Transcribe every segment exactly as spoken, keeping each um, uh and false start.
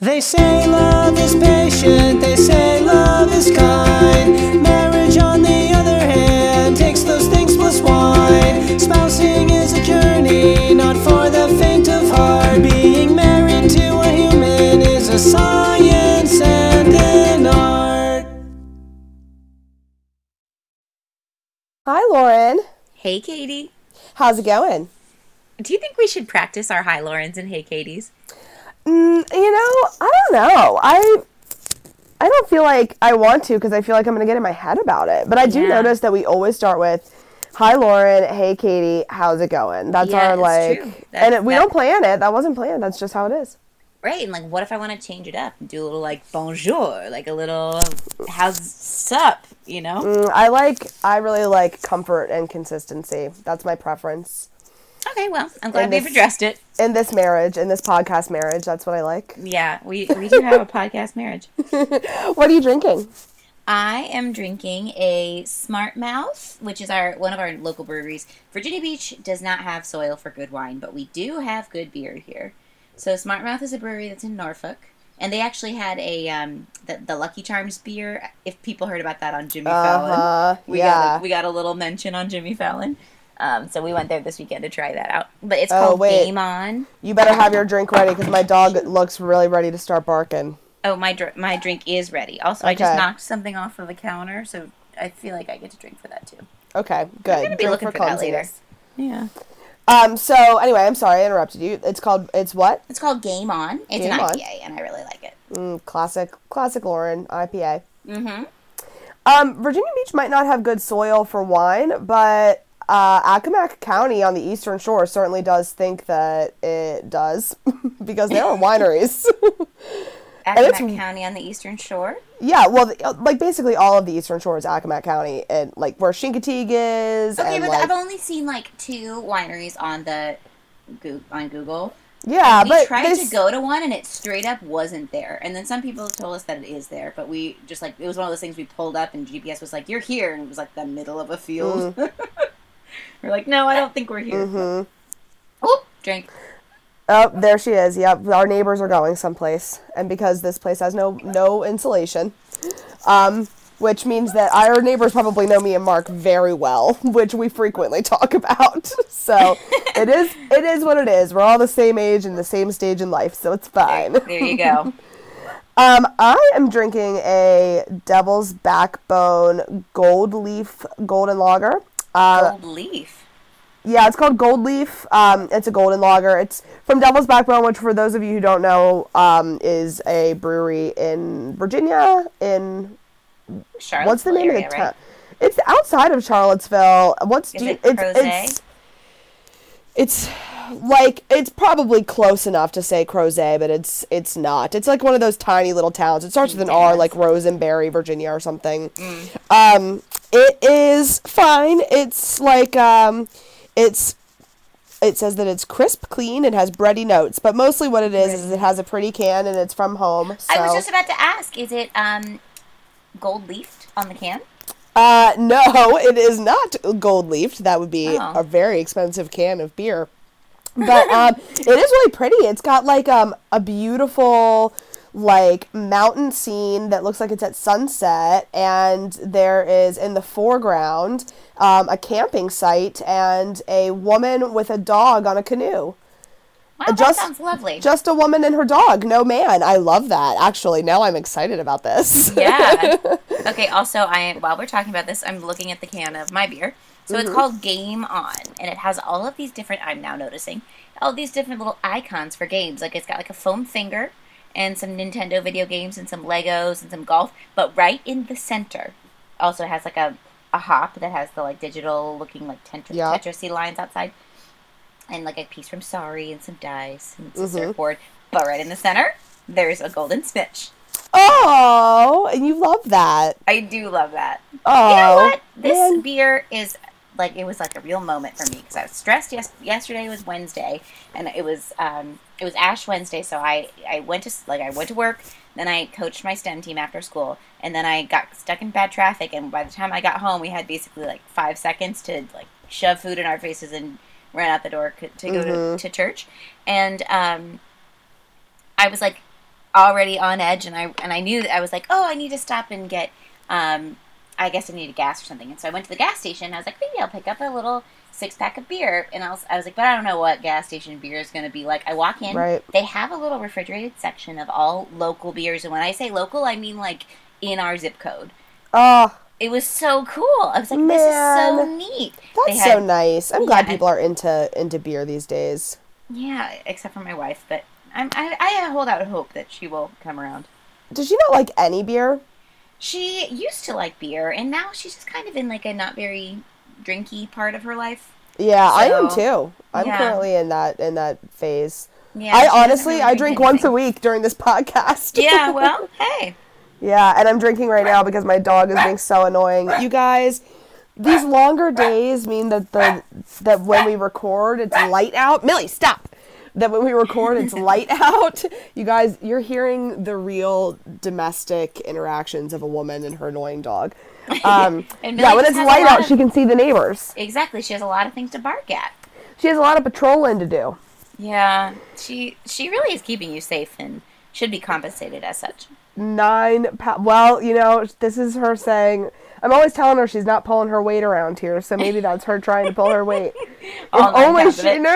They say love is patient, they say love is kind. Marriage, on the other hand, takes those things plus wine. Spousing is a journey, not for the faint of heart. Being married to a human is a science and an art. Hi, Lauren. Hey, Katie. How's it going? Do you think we should practice our hi, Laurens and hey, Katies? Mm, you know, I don't know. I I don't feel like I want to because I feel like I'm going to get in my head about it. But I do yeah. notice that we always start with, hi, Lauren. Hey, Katie. How's it going? That's yeah, our, like, that's, and we that, don't plan it. That wasn't planned. That's just how it is. Right. And, like, what if I want to change it up and do a little, like, bonjour, like a little how's up, you know? Mm, I like, I really like comfort and consistency. That's my preference. Okay, well, I'm glad we've addressed it. In this marriage, in this podcast marriage, that's what I like. Yeah, we, we do have a podcast marriage. What are you drinking? I am drinking a Smart Mouth, which is our one of our local breweries. Virginia Beach does not have soil for good wine, but we do have good beer here. So Smart Mouth is a brewery that's in Norfolk. And they actually had a um, the, the Lucky Charms beer. If people heard about that on Jimmy uh-huh, Fallon. We yeah. got a, we got a little mention on Jimmy Fallon. Um, so we went there this weekend to try that out. But it's oh, called wait. Game On. You better have your drink ready because my dog looks really ready to start barking. Oh, my dr- my drink is ready. Also, okay. I just knocked something off of the counter, so I feel like I get to drink for that, too. Okay, good. I'm going to be drink looking for, for that later. Yeah. Um. So, anyway, I'm sorry I interrupted you. It's called, it's what? It's called Game On. It's Game an I P A, on. And I really like it. Mm, classic, classic Lauren I P A. Mm-hmm. Um, Virginia Beach might not have good soil for wine, but... Uh, Accomack County on the Eastern Shore certainly does think that it does because there are wineries. Accomack County on the Eastern Shore? Yeah, well, like basically all of the Eastern Shore is Accomack County and like where Chincoteague is. Okay, and, but like, I've only seen like two wineries on the on Google. Yeah, we but we tried this... to go to one and it straight up wasn't there. And then some people told us that it is there, but we just like it was one of those things we pulled up and G P S was like, "You're here," and it was like the middle of a field. Mm. We're like, no, I don't think we're here. Mm-hmm. Oh, drink. Oh, there she is. Yep, our neighbors are going someplace, and because this place has no no insulation, um, which means that our neighbors probably know me and Mark very well, which we frequently talk about. So it is it is what it is. We're all the same age and the same stage in life, so it's fine. There, there you go. Um, I am drinking a Devil's Backbone Gold Leaf Golden Lager. Uh, Gold Leaf. Yeah, it's called Gold Leaf. Um, it's a golden lager. It's from Devil's Backbone, which for those of you who don't know, um, is a brewery in Virginia, in Charlottesville. What's the name area, of the town? Right? It's outside of Charlottesville. What's is do you, it it's, it's it's like it's probably close enough to say Crozet, but it's it's not. It's like one of those tiny little towns. It starts with an R, like Rosenberry, Virginia, or something. Mm. Um. It is fine. It's like, um, it's, it says that it's crisp, clean, and has bready notes. But mostly what it is, is it has a pretty can, and it's from home. So. I was just about to ask, is it, um, gold-leafed on the can? Uh, no, it is not gold-leafed. That would be oh. a very expensive can of beer. But, um, it is really pretty. It's got, like, um, a beautiful... like mountain scene that looks like it's at sunset, and there is in the foreground um, a camping site and a woman with a dog on a canoe. Wow, that just, sounds lovely. Just a woman and her dog, no man. I love that. Actually, now I'm excited about this. Yeah. Okay. Also, I while we're talking about this, I'm looking at the can of my beer. So mm-hmm. It's called Game On, and it has all of these different. I'm now noticing all these different little icons for games. Like it's got like a foam finger. And some Nintendo video games and some Legos and some golf. But right in the center also has like a, a hop that has the like digital looking like tent- yeah. Tetris-y lines outside. And like a piece from Sorry and some dice and some mm-hmm. surfboard. But right in the center, there's a golden smitch. Oh, and you love that. I do love that. Oh, you know what? This man. beer is... Like, it was, like, a real moment for me because I was stressed. Yes- yesterday was Wednesday, and it was um, it was Ash Wednesday, so I, I went to, like, I went to work, then I coached my STEM team after school, and then I got stuck in bad traffic, and by the time I got home, we had basically, like, five seconds to, like, shove food in our faces and ran out the door to go mm-hmm. to, to church. And um, I was, like, already on edge, and I and I knew that I was like, oh, I need to stop and get, um, I guess I need a gas or something. And so I went to the gas station, and I was like, maybe I'll pick up a little six pack of beer. And I was, I was like, but I don't know what gas station beer is going to be like. I walk in, right. They have a little refrigerated section of all local beers, and when I say local, I mean like in our zip code. Oh. It was so cool. I was like, Man. This is so neat. That's had, so nice. I'm yeah, glad people are into into beer these days. Yeah, except for my wife, but I'm, I I hold out hope that she will come around. Does she not like any beer? She used to like beer, and now she's just kind of in like a not very drinky part of her life. Yeah, so, I am too. I'm yeah. currently in that in that phase. Yeah, I honestly really I drink anything. once a week during this podcast. Yeah, well, hey. Yeah, and I'm drinking right now because my dog is being so annoying. You guys, these longer days mean that the that when we record, it's light out. Millie, stop. That when we record, it's light out. You guys, you're hearing the real domestic interactions of a woman and her annoying dog. Um, and yeah, when it's light out, of, she can see the neighbors. Exactly. She has a lot of things to bark at. She has a lot of patrolling to do. Yeah, she she really is keeping you safe and should be compensated as such. Nine pounds. Well, you know, this is her saying. I'm always telling her she's not pulling her weight around here, so maybe that's her trying to pull her weight. If only she knew.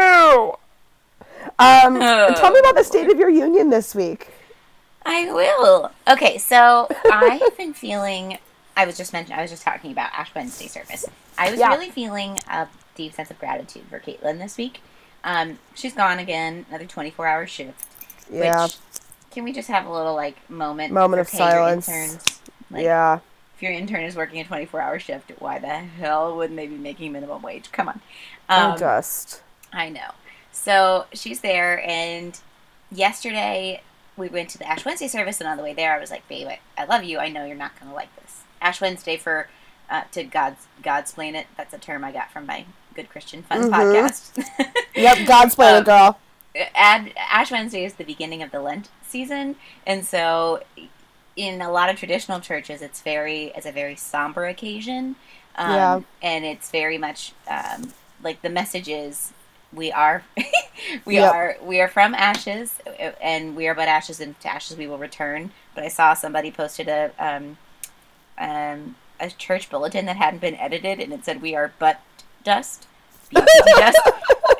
Um, oh, tell me about the state of your union this week. I will. Okay, so I have been feeling. I was just mentioning. I was just talking about Ash Wednesday service. I was yeah. really feeling a deep sense of gratitude for Caitlin this week. Um, she's gone again. Another twenty-four hour shift. Yeah. Which, can we just have a little, like, moment, moment of silence? Like, yeah. If your intern is working a twenty-four hour shift, why the hell wouldn't they be making minimum wage? Come on. Um, oh, dust. I know. So she's there, and yesterday we went to the Ash Wednesday service, and on the way there I was like, babe, I, I love you. I know you're not going to like this. Ash Wednesday, for uh, to God's Godsplain it, that's a term I got from my Good Christian Fun mm-hmm. podcast. Yep, Godsplain um, it, girl. Ad, Ash Wednesday is the beginning of the Lent season, and so in a lot of traditional churches, it's very it's a very somber occasion, um, yeah. and it's very much um, like the message is we are we yep. are we are from ashes, and we are but ashes, and to ashes we will return. But I saw somebody posted a um, um, a church bulletin that hadn't been edited, and it said we are but dust. dust,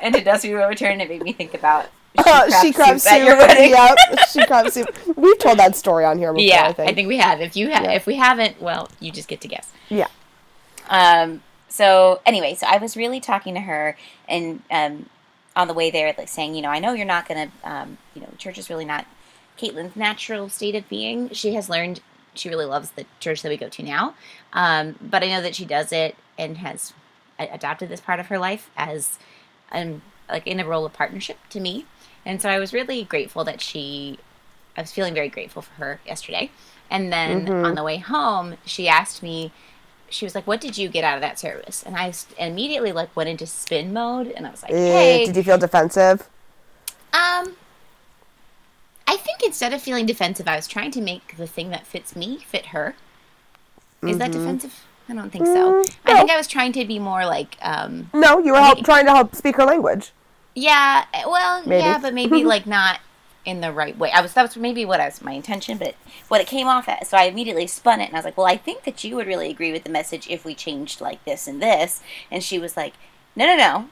and to dust we will return. It made me think about she crab, uh, she crab soup, soup at your wedding. Yep, she crab soup. We've told that story on here before. Yeah, I think, I think we have. If you ha- yeah. if we haven't, well, you just get to guess. Yeah. Um. So anyway, so I was really talking to her, and um, on the way there, like saying, you know, I know you're not gonna, um, you know, church is really not Caitlin's natural state of being. She has learned she really loves the church that we go to now, um, but I know that she does it and has adopted this part of her life as, um, like in a role of partnership to me. And so I was really grateful that she, I was feeling very grateful for her yesterday. And then mm-hmm. on the way home, she asked me, she was like, what did you get out of that service? And I immediately like went into spin mode, and I was like, hey. Did you feel defensive? Um, I think instead of feeling defensive, I was trying to make the thing that fits me fit her. Is mm-hmm. that defensive? I don't think so. Mm, no. I think I was trying to be more like... Um, no, you were help, trying to help speak her language. Yeah, well, maybe. yeah, but maybe like not in the right way. I was That was maybe what I was my intention, but what it came off at. So I immediately spun it, and I was like, well, I think that you would really agree with the message if we changed like this and this. And she was like, no, no, no.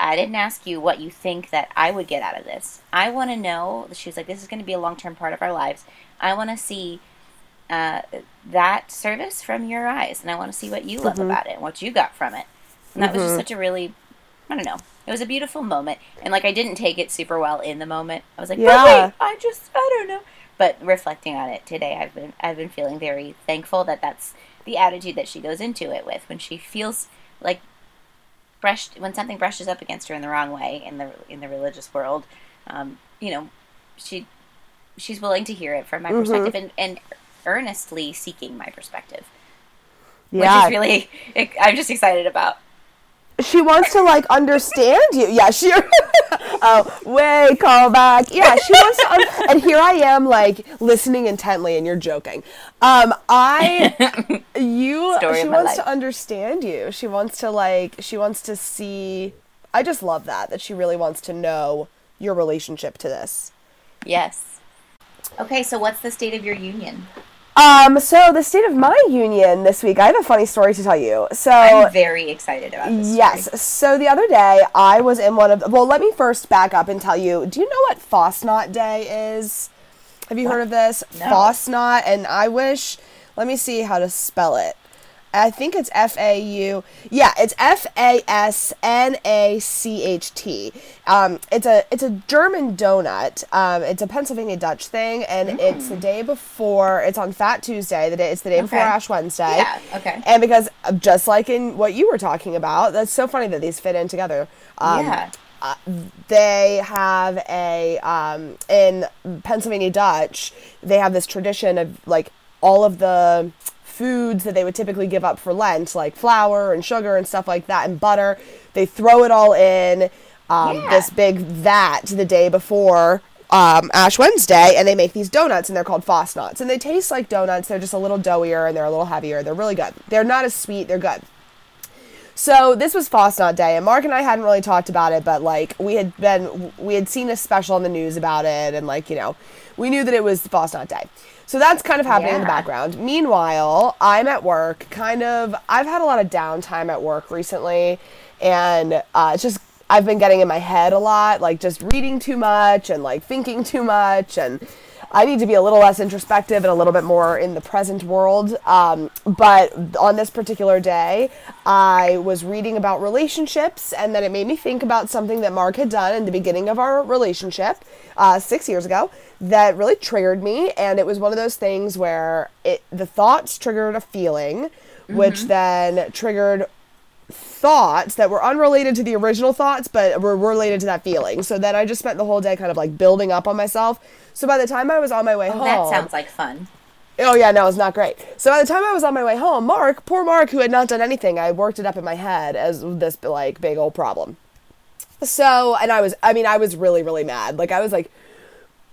I didn't ask you what you think that I would get out of this. I want to know... She was like, this is going to be a long-term part of our lives. I want to see... Uh, that service from your eyes, and I want to see what you love mm-hmm. about it and what you got from it. And that mm-hmm. was just such a really, I don't know, it was a beautiful moment. And like, I didn't take it super well in the moment. I was like, yeah. wait, I just, I don't know. But reflecting on it today, I've been, I've been feeling very thankful that that's the attitude that she goes into it with, when she feels like brushed, when something brushes up against her in the wrong way in the in the religious world. Um, you know, she she's willing to hear it from my mm-hmm. perspective, and and. earnestly seeking my perspective, yeah. which is really, it, I'm just excited about. She wants to, like, understand you. Yeah, she, oh, way, call back. Yeah, she wants to, un- and here I am, like, listening intently, and you're joking. Um, I, you, Story she wants life. to understand you. She wants to, like, she wants to see, I just love that, that she really wants to know your relationship to this. Yes. Okay, so what's the state of your union? Um, so the state of my union this week, I have a funny story to tell you. So I'm very excited about this story. Yes. So the other day I was in one of the, well, let me first back up and tell you, do you know what Fastnacht Day is? Have you what? heard of this? No. Fastnacht, and I wish, let me see how to spell it. I think it's F A U. Yeah, it's F A S N A C H T. Um, it's a it's a German donut. Um, it's a Pennsylvania Dutch thing, and mm. it's the day before. It's on Fat Tuesday. The day it's the day okay. before Ash Wednesday. Yeah. Okay. And because just like in what you were talking about, that's so funny that these fit in together. Um, yeah. Uh, they have a um, in Pennsylvania Dutch. They have this tradition of like all of the foods that they would typically give up for Lent, like flour and sugar and stuff like that, and butter. They throw it all in um, yeah. this big vat the day before um, Ash Wednesday, and they make these donuts, and they're called Fastnachts. And they taste like donuts. They're just a little doughier, and they're a little heavier. They're really good. They're not as sweet. They're good. So this was Fastnacht Day, and Mark and I hadn't really talked about it, but like we had been, we had seen a special on the news about it, and like, you know, we knew that it was Fastnacht Day. So that's kind of happening yeah. in the background. Meanwhile, I'm at work, kind of, I've had a lot of downtime at work recently, and uh, it's just, I've been getting in my head a lot, like just reading too much and like thinking too much, and I need to be a little less introspective and a little bit more in the present world. Um, but on this particular day, I was reading about relationships, and then it made me think about something that Mark had done in the beginning of our relationship uh, six years ago that really triggered me. And it was one of those things where it, the thoughts triggered a feeling, mm-hmm. which then triggered thoughts that were unrelated to the original thoughts, but were related to that feeling. So then I just spent the whole day kind of like building up on myself. So by the time I was on my way oh, home... that sounds like fun. Oh, yeah, no, it's not great. So by the time I was on my way home, Mark, poor Mark, who had not done anything, I worked it up in my head as this, like, big old problem. So, and I was, I mean, I was really, really mad. Like, I was like,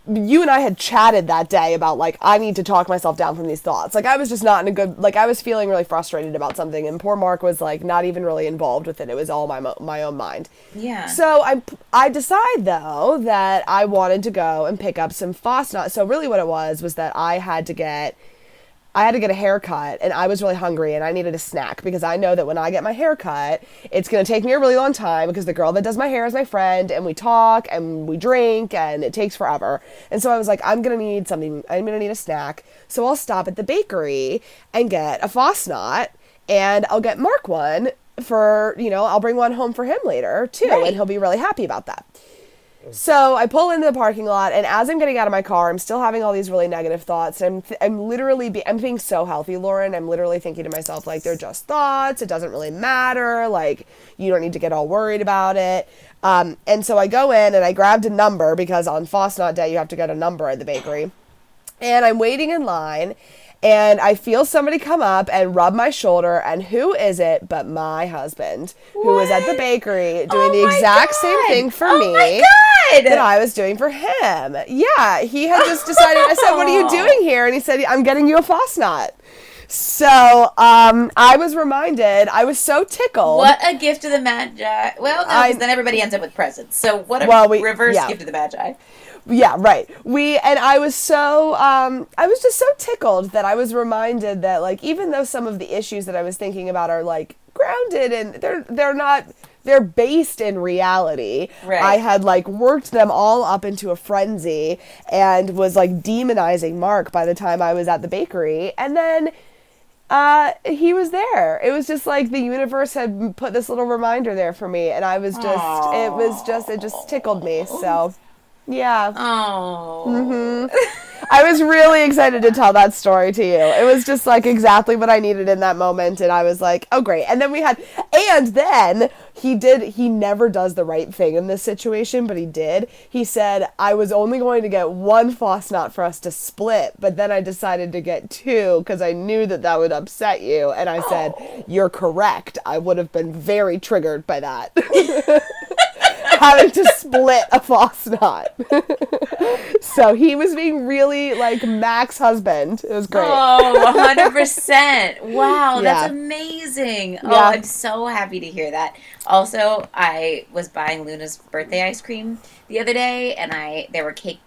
you and I had chatted that day about, like, I need to talk myself down from these thoughts. Like, I was just not in a good, like, I was feeling really frustrated about something, and poor Mark was, like, not even really involved with it. It was all my mo- my own mind. Yeah. So I, I decide, though, that I wanted to go and pick up some Fastnacht. So really what it was was that I had to get, I had to get a haircut, and I was really hungry, and I needed a snack, because I know that when I get my hair cut, it's going to take me a really long time, because the girl that does my hair is my friend, and we talk, and we drink, and it takes forever. And so I was like, I'm going to need something, I'm going to need a snack, so I'll stop at the bakery and get a Fastnacht, and I'll get Mark one for, you know, I'll bring one home for him later, too, right. and he'll be really happy about that. So I pull into the parking lot, and as I'm getting out of my car, I'm still having all these really negative thoughts. And I'm, th- I'm literally, be- I'm being so healthy, Lauren. I'm literally thinking to myself, like, they're just thoughts. It doesn't really matter. Like, you don't need to get all worried about it. Um, and so I go in, and I grabbed a number, because on Fastnacht Day, you have to get a number at the bakery. And I'm waiting in line, and I feel somebody come up and rub my shoulder, and who is it but my husband, what? who was at the bakery doing oh the exact God. same thing for oh me that I was doing for him. Yeah, he had just decided, I said, what are you doing here? And he said, I'm getting you a Fastnacht. So um, I was reminded, I was so tickled. What a gift of the Magi. Well, no, because then everybody ends up with presents. So what a well, we, reverse yeah. gift of the Magi. Yeah, right. We, and I was so, um, I was just so tickled that I was reminded that, like, even though some of the issues that I was thinking about are, like, grounded and they're, they're not, they're based in reality. Right. I had, like, worked them all up into a frenzy and was, like, demonizing Mark by the time I was at the bakery. And then, uh, he was there. It was just like the universe had put this little reminder there for me. And I was just, Aww. it was just, it just tickled me. So. Yeah. Oh. Mm-hmm. I was really excited to tell that story to you. It was just like exactly what I needed in that moment, and I was like, "Oh, great!" And then we had, and then he did. He never does the right thing in this situation, but he did. He said, "I was only going to get one Fastnacht for us to split, but then I decided to get two because I knew that that would upset you." And I said, oh. "You're correct. I would have been very triggered by that." Having to split a Fastnacht. So he was being really like Max husband. It was great. Oh, one hundred percent. Wow, yeah. That's amazing. Yeah. Oh, I'm so happy to hear that. Also, I was buying Luna's birthday ice cream the other day, and I there were cake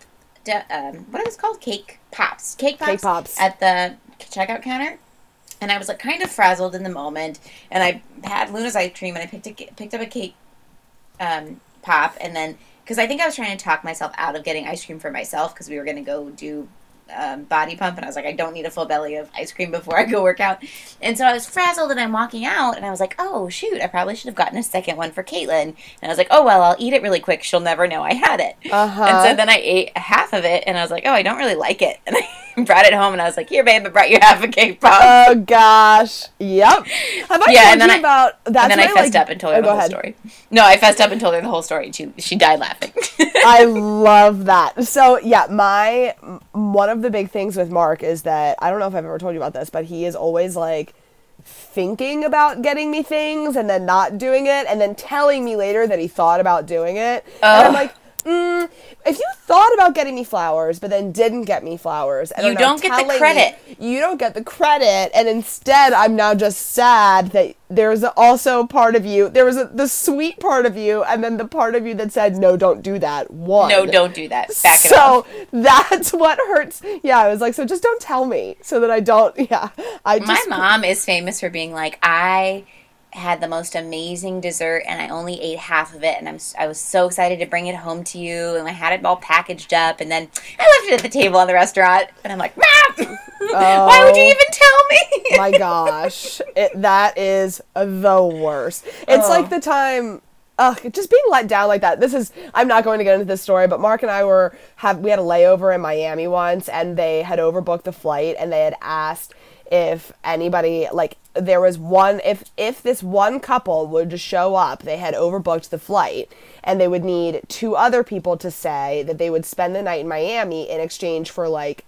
um, what it was called? Cake Pops. Cake Pops, Cake Pops at the checkout counter. And I was like kind of frazzled in the moment. And I had Luna's ice cream and I picked a, picked up a cake um, pop. And then, because I think I was trying to talk myself out of getting ice cream for myself because we were going to go do um, body pump. And I was like, I don't need a full belly of ice cream before I go work out. And so I was frazzled and I'm walking out. And I was like, oh, shoot, I probably should have gotten a second one for Caitlin. And I was like, oh, well, I'll eat it really quick. She'll never know I had it. Uh-huh. And so then I ate half of it. And I was like, oh, I don't really like it. And I brought it home and I was like, here, babe, I brought you half a cake pop. Oh, gosh. Yep. Have I yeah, told you I, about that? And then I fessed like, up and told her oh, the whole ahead. story. No, I fessed up and told her the whole story. She, she died laughing. I love that. So, yeah, my one of the big things with Mark is that, I don't know if I've ever told you about this, but he is always like thinking about getting me things and then not doing it and then telling me later that he thought about doing it. Oh. And I'm like, Mm, if you thought about getting me flowers, but then didn't get me flowers, and you don't get the credit. Me, you don't get the credit, and instead, I'm now just sad that there's also part of you. There was a, the sweet part of you, and then the part of you that said, "No, don't do that." One, no, don't do that. Back it up. So that's what hurts. Yeah, I was like, so just don't tell me, so that I don't. Yeah, I. My just, mom is famous for being like, I had the most amazing dessert and I only ate half of it and I'm I was so excited to bring it home to you and I had it all packaged up and then I left it at the table in the restaurant and I'm like, Mom, oh, why would you even tell me? My gosh, it, that is the worst. It's oh. like the time, ugh, just being let down like that. This is, I'm not going to get into this story, but Mark and I were, have we had a layover in Miami once and they had overbooked the flight and they had asked if anybody, like, there was one, if if this one couple would just show up, they had overbooked the flight, and they would need two other people to say that they would spend the night in Miami in exchange for, like,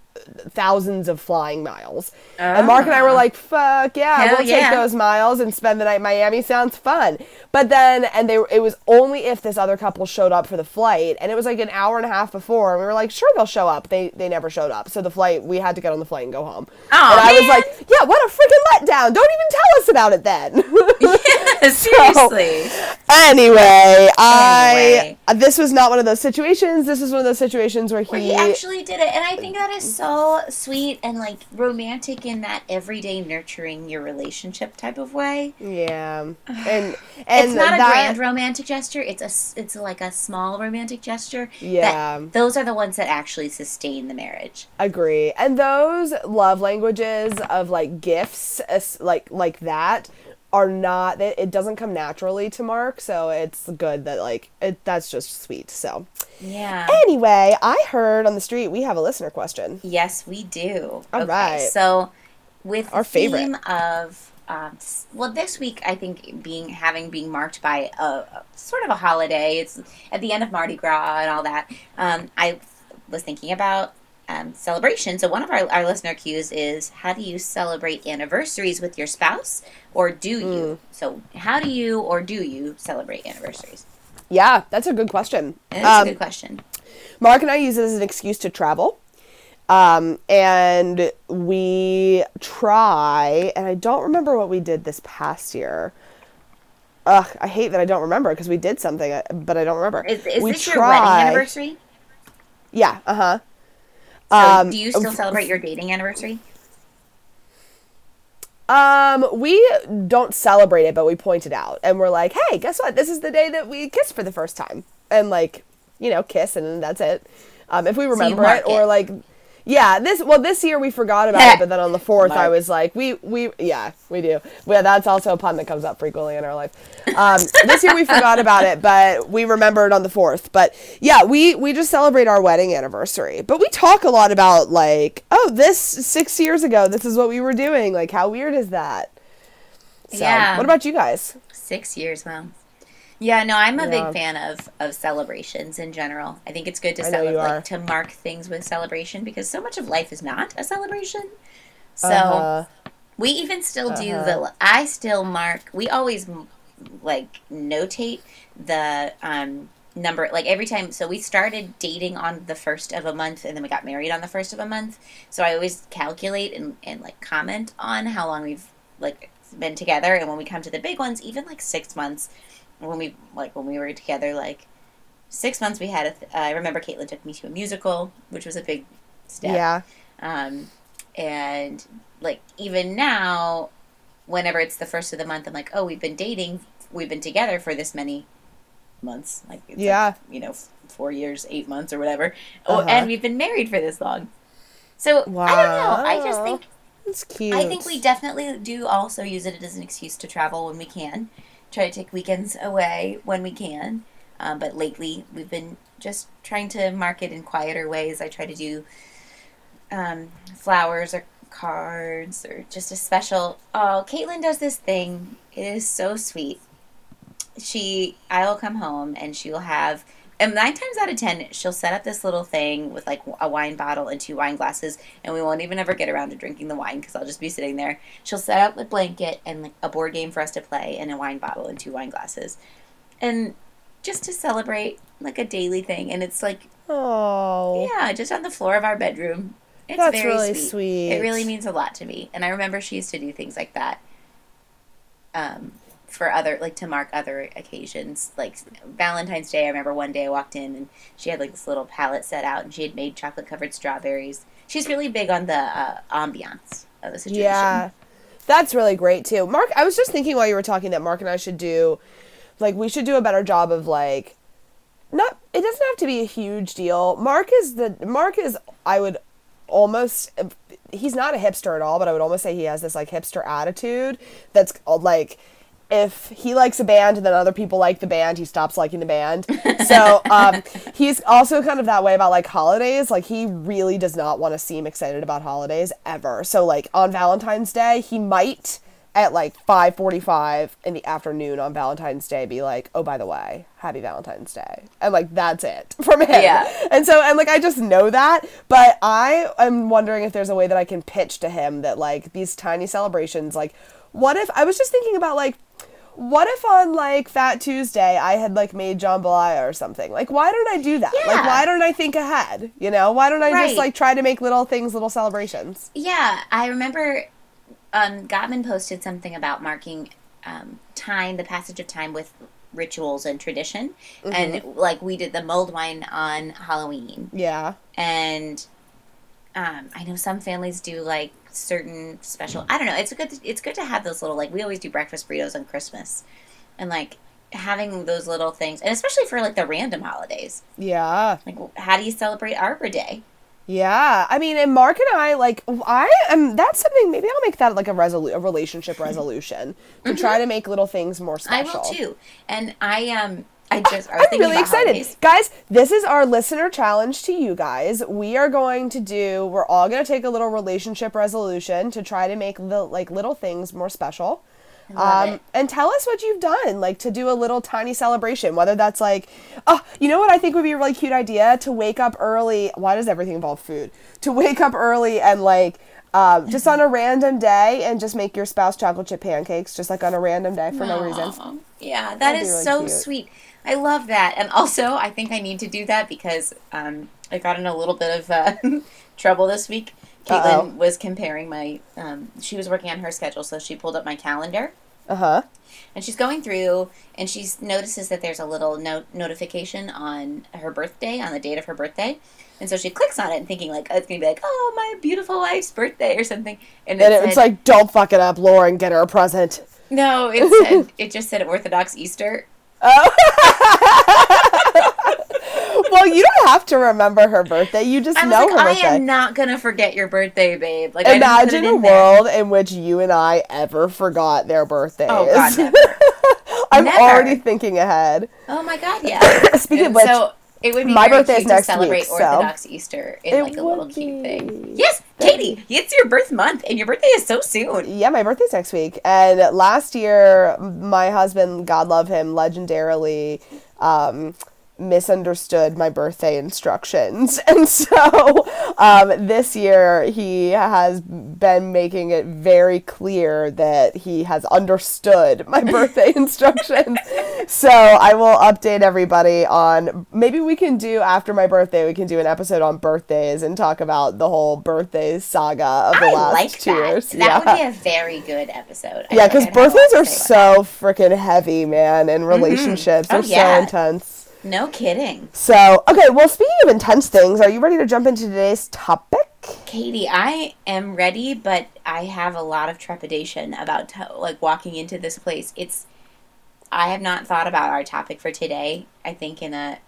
thousands of flying miles. Uh, and Mark and I were like, fuck yeah, we'll take yeah. those miles and spend the night in Miami. Sounds fun. But then, and they it was only if this other couple showed up for the flight, and it was like an hour and a half before, and we were like, sure, they'll show up. They they never showed up. So the flight, we had to get on the flight and go home. Oh, and I man. was like, yeah, what a freaking letdown. Don't even tell us about it then. Yeah, seriously. So, anyway, I, anyway. this was not one of those situations. This was one of those situations where he, where he actually did it. And I think that is so sweet and like romantic in that everyday nurturing your relationship type of way. Yeah, and, and it's not that, a grand romantic gesture. It's a it's like a small romantic gesture. Yeah, that, those are the ones that actually sustain the marriage. Agree. And those love languages of like gifts, like like that, are not. It, it doesn't come naturally to Mark, so it's good that like it, that's just sweet. So. Yeah. Anyway, I heard on the street we have a listener question. Yes, we do. All okay, right. So, with our the favorite theme of um, well, this week I think being having being marked by a, a sort of a holiday. It's at the end of Mardi Gras and all that. Um, I was thinking about um, celebration. So one of our, our listener cues is how do you celebrate anniversaries with your spouse, or do mm. you? So how do you or do you celebrate anniversaries? Yeah, that's a good question. That's um, a good question. Mark and I use it as an excuse to travel. Um, and we try, and I don't remember what we did this past year. Ugh, I hate that I don't remember because we did something, but I don't remember. Is, is we this try... your wedding anniversary? Yeah, uh-huh. So um, do you still celebrate your dating anniversary? Um, we don't celebrate it, but we point it out and we're like, hey, guess what? This is the day that we kissed for the first time and like, you know, kiss and that's it. Um, if we remember so it or it. like, yeah, this, well, this year we forgot about it, but then on the fourth I was like, we, we, yeah, we do. Well, that's also a pun that comes up frequently in our life. Um, this year we forgot about it, but we remembered on the fourth, but yeah, we, we just celebrate our wedding anniversary, but we talk a lot about like, oh, this six years ago, this is what we were doing. Like, how weird is that? So, yeah. What about you guys? Six years. Wow. Yeah, no, I'm a yeah. big fan of, of celebrations in general. I think it's good to celebrate, like, to mark things with celebration because so much of life is not a celebration. So uh-huh. we even still uh-huh. do the, I still mark, we always, like, notate the um, number, like, every time. So we started dating on the first of a month and then we got married on the first of a month. So I always calculate and, and like, comment on how long we've, like, been together. And when we come to the big ones, even, like, six months when we like when we were together, like six months we had, a th- uh, I remember Caitlin took me to a musical, which was a big step. Yeah. Um, and, like, even now, whenever it's the first of the month, I'm like, oh, we've been dating, we've been together for this many months. Like, it's yeah. like, you know, f- four years, eight months or whatever. Uh-huh. Oh, and we've been married for this long. So, wow. I don't know. I just think... That's cute. I think we definitely do also use it as an excuse to travel when we can. Try to take weekends away when we can. Um, but lately, we've been just trying to market in quieter ways. I try to do um, flowers or cards or just a special... Oh, Caitlin does this thing. It is so sweet. She, I will come home and she will have... And nine times out of ten, she'll set up this little thing with, like, a wine bottle and two wine glasses, and we won't even ever get around to drinking the wine because I'll just be sitting there. She'll set up a blanket and, like, a board game for us to play and a wine bottle and two wine glasses. And just to celebrate, like, a daily thing. And it's, like, oh, yeah, just on the floor of our bedroom. It's That's very really sweet. sweet. It really means a lot to me. And I remember she used to do things like that. Um... for other, like, to mark other occasions. Like, Valentine's Day, I remember one day I walked in and she had, like, this little palette set out and she had made chocolate-covered strawberries. She's really big on the uh, ambiance of the situation. Yeah. That's really great, too. Mark, I was just thinking while you were talking that Mark and I should do, like, we should do a better job of, like, not, it doesn't have to be a huge deal. Mark is the, Mark is, I would almost, he's not a hipster at all, but I would almost say he has this, like, hipster attitude that's, like, if he likes a band and then other people like the band, he stops liking the band. So um, he's also kind of that way about, like, holidays. Like, he really does not want to seem excited about holidays ever. So, like, on Valentine's Day, he might at, like, five forty-five in the afternoon on Valentine's Day be like, oh, by the way, happy Valentine's Day. And, like, that's it from him. Yeah. And so, and, like, I just know that. But I am wondering if there's a way that I can pitch to him that, like, these tiny celebrations, like, what if, I was just thinking about, like, what if on, like, Fat Tuesday I had, like, made jambalaya or something? Like, why don't I do that? Yeah. Like, why don't I think ahead? You know? Why don't I right. just, like, try to make little things, little celebrations? Yeah. I remember um, Gottman posted something about marking um, time, the passage of time with rituals and tradition. Mm-hmm. And, like, we did the mulled wine on Halloween. Yeah. And um, I know some families do, like, certain special, I don't know, it's good to, it's good to have those little, like, we always do breakfast burritos on Christmas, and, like, having those little things, and especially for, like, the random holidays. Yeah. Like, how do you celebrate Arbor Day? Yeah. I mean, and Mark and I, like, I am, that's something, maybe I'll make that, like, a, resolu- a relationship resolution to mm-hmm. try to make little things more special. I will, too. And I, um, I just, I was I'm really excited. Holidays. Guys, this is our listener challenge to you guys. We are going to do, we're all going to take a little relationship resolution to try to make the, like, little things more special. I love um, it. And tell us what you've done, like, to do a little tiny celebration, whether that's, like, oh, you know what I think would be a really cute idea? To wake up early. Why does everything involve food? To wake up early and, like, Uh, just on a random day and just make your spouse chocolate chip pancakes just, like, on a random day for Aww. No reason. Yeah, that That'd is really so cute. Sweet. I love that. And also, I think I need to do that because um, I got in a little bit of uh, trouble this week. Caitlin Uh-oh. was comparing my, um, she was working on her schedule, so she pulled up my calendar. Uh-huh. And she's going through, and she notices that there's a little no- notification on her birthday, on the date of her birthday. And so she clicks on it and thinking, like, oh, it's going to be like, oh, my beautiful wife's birthday or something. And, and it it's said, like, don't fuck it up, Lauren, get her a present. No, it said, it just said Orthodox Easter. Oh. Well, you don't have to remember her birthday. You just I was know like, her birthday. I am not going to forget your birthday, babe. Like, imagine a world there. In which you and I ever forgot their birthdays. Oh, God, never. I'm never. already thinking ahead. Oh, my God, yeah. Speaking and of which, so it would be my birthday is next to celebrate week, Orthodox so. Easter in, it like, a little be. Cute thing. Yes, Katie, it's your birth month, and your birthday is so soon. Yeah, my birthday's next week. And last year, my husband, God love him, legendarily... Um, misunderstood my birthday instructions, and so um this year he has been making it very clear that he has understood my birthday instructions. So I will update everybody on, maybe we can do after my birthday, we can do an episode on birthdays and talk about the whole birthday saga of the I last like two that. years. That yeah. would be a very good episode. I yeah, because birthdays are so freaking heavy, man, and relationships mm-hmm. oh, are yeah. so intense. No kidding. So, okay, well, speaking of intense things, are you ready to jump into today's topic? Katie, I am ready, but I have a lot of trepidation about, like, walking into this place. It's, I have not thought about our topic for today, I think, in a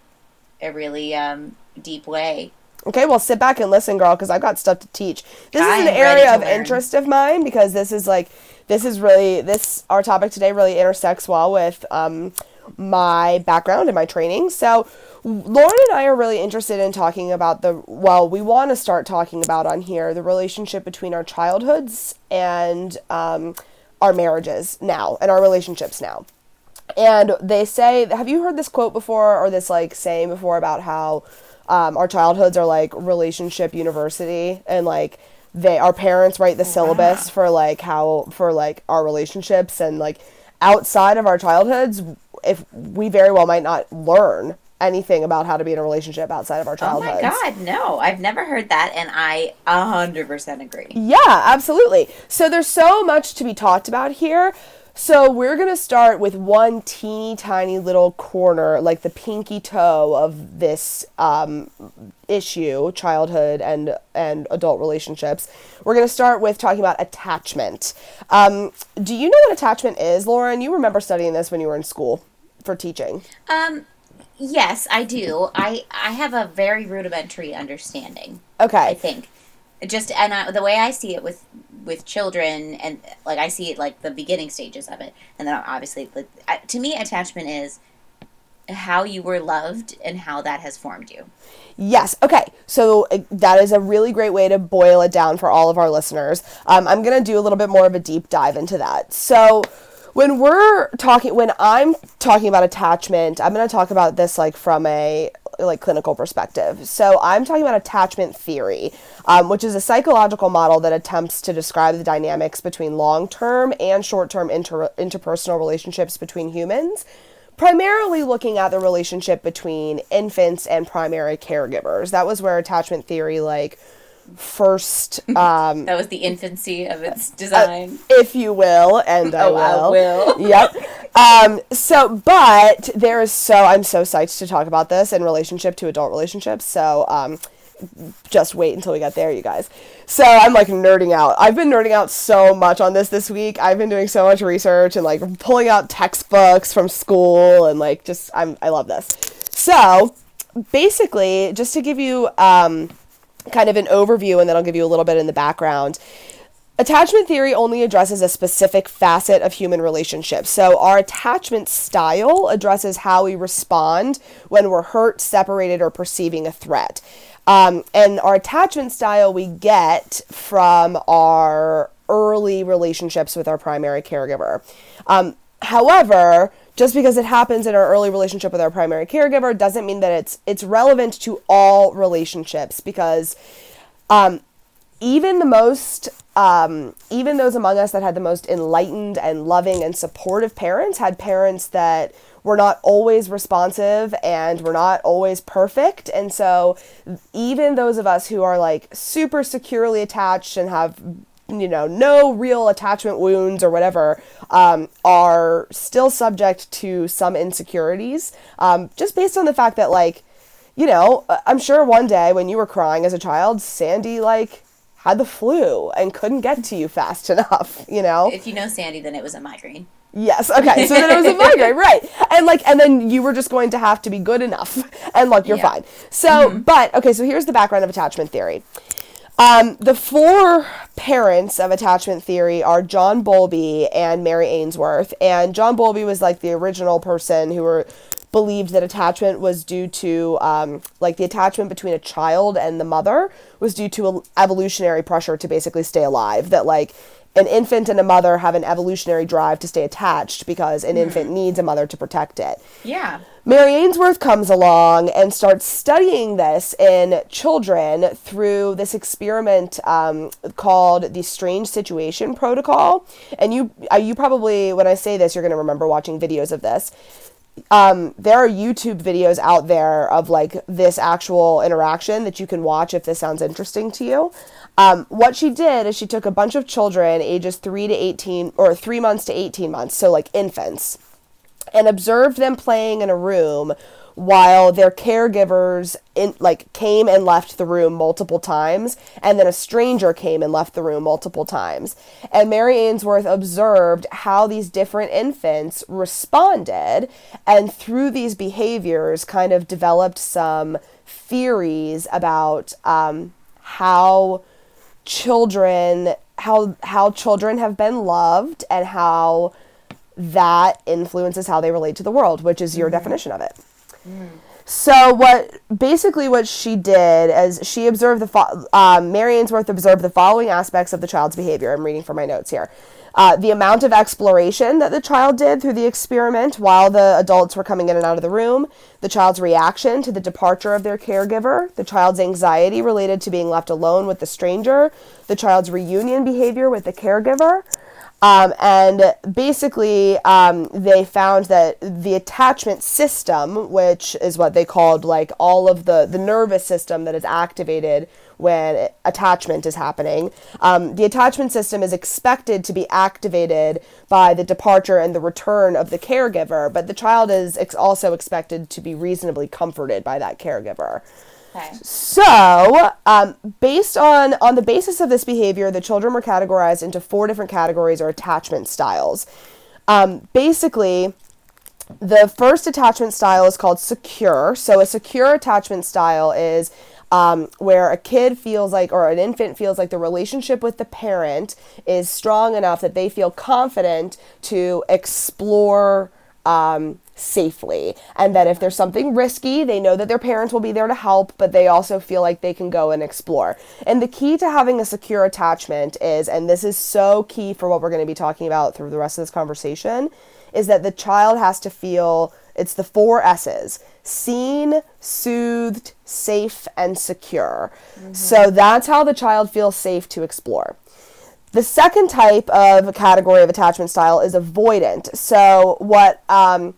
a really um, deep way. Okay, well, sit back and listen, girl, because I've got stuff to teach. This I is an area of learn. interest of mine, because this is, like, this is really, this, our topic today really intersects well with um, my background and my training, so Lauren and I are really interested in talking about the, well, we want to start talking about on here, the relationship between our childhoods and um, our marriages now and our relationships now. And they say, have you heard this quote before or this like saying before about how um, our childhoods are like relationship university and like they, our parents write the wow. syllabus for like how, for like our relationships and like outside of our childhoods, if we very well might not learn anything about how to be in a relationship outside of our childhood. Oh my God, no. I've never heard that, and I one hundred percent agree. Yeah, absolutely. So there's so much to be talked about here. So we're going to start with one teeny tiny little corner, like the pinky toe of this um, issue, childhood and, and adult relationships. We're going to start with talking about attachment. Um, do you know what attachment is, Lauren? You remember studying this when you were in school for teaching. Um. Yes, I do. I, I have a very rudimentary understanding. Okay. I think. Just, and I, the way I see it with, with children, and, like, I see it, like, the beginning stages of it. And then, obviously, like, I, to me, attachment is how you were loved and how that has formed you. Yes. Okay. So uh, that is a really great way to boil it down for all of our listeners. Um, I'm going to do a little bit more of a deep dive into that. So When we're talking, when I'm talking about attachment, I'm going to talk about this like from a like clinical perspective. So I'm talking about attachment theory, um, which is a psychological model that attempts to describe the dynamics between long-term and short-term inter- interpersonal relationships between humans, primarily looking at the relationship between infants and primary caregivers. That was where attachment theory like first um that was the infancy of its design, uh, if you will, and I oh, will, I will. Yep. Um so but there is so I'm so psyched to talk about this in relationship to adult relationships, so um just wait until we get there, you guys. So I'm like nerding out. I've been nerding out so much on this this week. I've been doing so much research and like pulling out textbooks from school and like just I'm I love this. So basically, just to give you um kind of an overview, and then I'll give you a little bit in the background. Attachment theory only addresses a specific facet of human relationships. So our attachment style addresses how we respond when we're hurt, separated, or perceiving a threat. Um, and our attachment style we get from our early relationships with our primary caregiver. Um, however, just because it happens in our early relationship with our primary caregiver doesn't mean that it's it's relevant to all relationships, because um, even the most um, even those among us that had the most enlightened and loving and supportive parents had parents that were not always responsive and were not always perfect. And so even those of us who are like super securely attached and have you know, no real attachment wounds or whatever, um, are still subject to some insecurities, um, just based on the fact that, like, you know, I'm sure one day when you were crying as a child, Sandy, like, had the flu and couldn't get to you fast enough, you know? If you know Sandy, then it was a migraine. Yes, okay, so then it was a migraine, right. And, like, and then you were just going to have to be good enough, and, look, you're yeah. fine. So, mm-hmm. but, okay, so here's the background of attachment theory. Um, the four parents of attachment theory are John Bowlby and Mary Ainsworth, and John Bowlby was like the original person who were, believed that attachment was due to, um, like the attachment between a child and the mother was due to a evolutionary pressure to basically stay alive, that like an infant and a mother have an evolutionary drive to stay attached because an mm. infant needs a mother to protect it. Yeah. Mary Ainsworth comes along and starts studying this in children through this experiment um, called the Strange Situation Protocol. And you, uh, you probably, when I say this, you're going to remember watching videos of this. Um, there are YouTube videos out there of like this actual interaction that you can watch if this sounds interesting to you. Um, what she did is she took a bunch of children ages three to eighteen or three months to eighteen months, so like infants, and observed them playing in a room while their caregivers in, like came and left the room multiple times, and then a stranger came and left the room multiple times. And Mary Ainsworth observed how these different infants responded, and through these behaviors kind of developed some theories about um, how children how how children have been loved and how that influences how they relate to the world, which is your mm-hmm. definition of it. Mm. So what basically what she did is she observed the fo- um, Mary Ainsworth observed the following aspects of the child's behavior. I'm reading from my notes here. Uh, the amount of exploration that the child did through the experiment while the adults were coming in and out of the room, the child's reaction to the departure of their caregiver, the child's anxiety related to being left alone with the stranger, the child's reunion behavior with the caregiver. Um, and basically, um, they found that the attachment system, which is what they called like all of the, the nervous system that is activated when attachment is happening, um, the attachment system is expected to be activated by the departure and the return of the caregiver, but the child is ex- also expected to be reasonably comforted by that caregiver. Okay. So, um, based on, on the basis of this behavior, the children were categorized into four different categories or attachment styles. Um, basically, the first attachment style is called secure. So a secure attachment style is um, where a kid feels like, or an infant feels like the relationship with the parent is strong enough that they feel confident to explore um safely, and that if there's something risky, they know that their parents will be there to help, but they also feel like they can go and explore. And the key to having a secure attachment is, and this is so key for what we're going to be talking about through the rest of this conversation, is that the child has to feel, it's the four S's: seen, soothed, safe, and secure. Mm-hmm. So that's how the child feels safe to explore. The second type of category of attachment style is avoidant. So what um,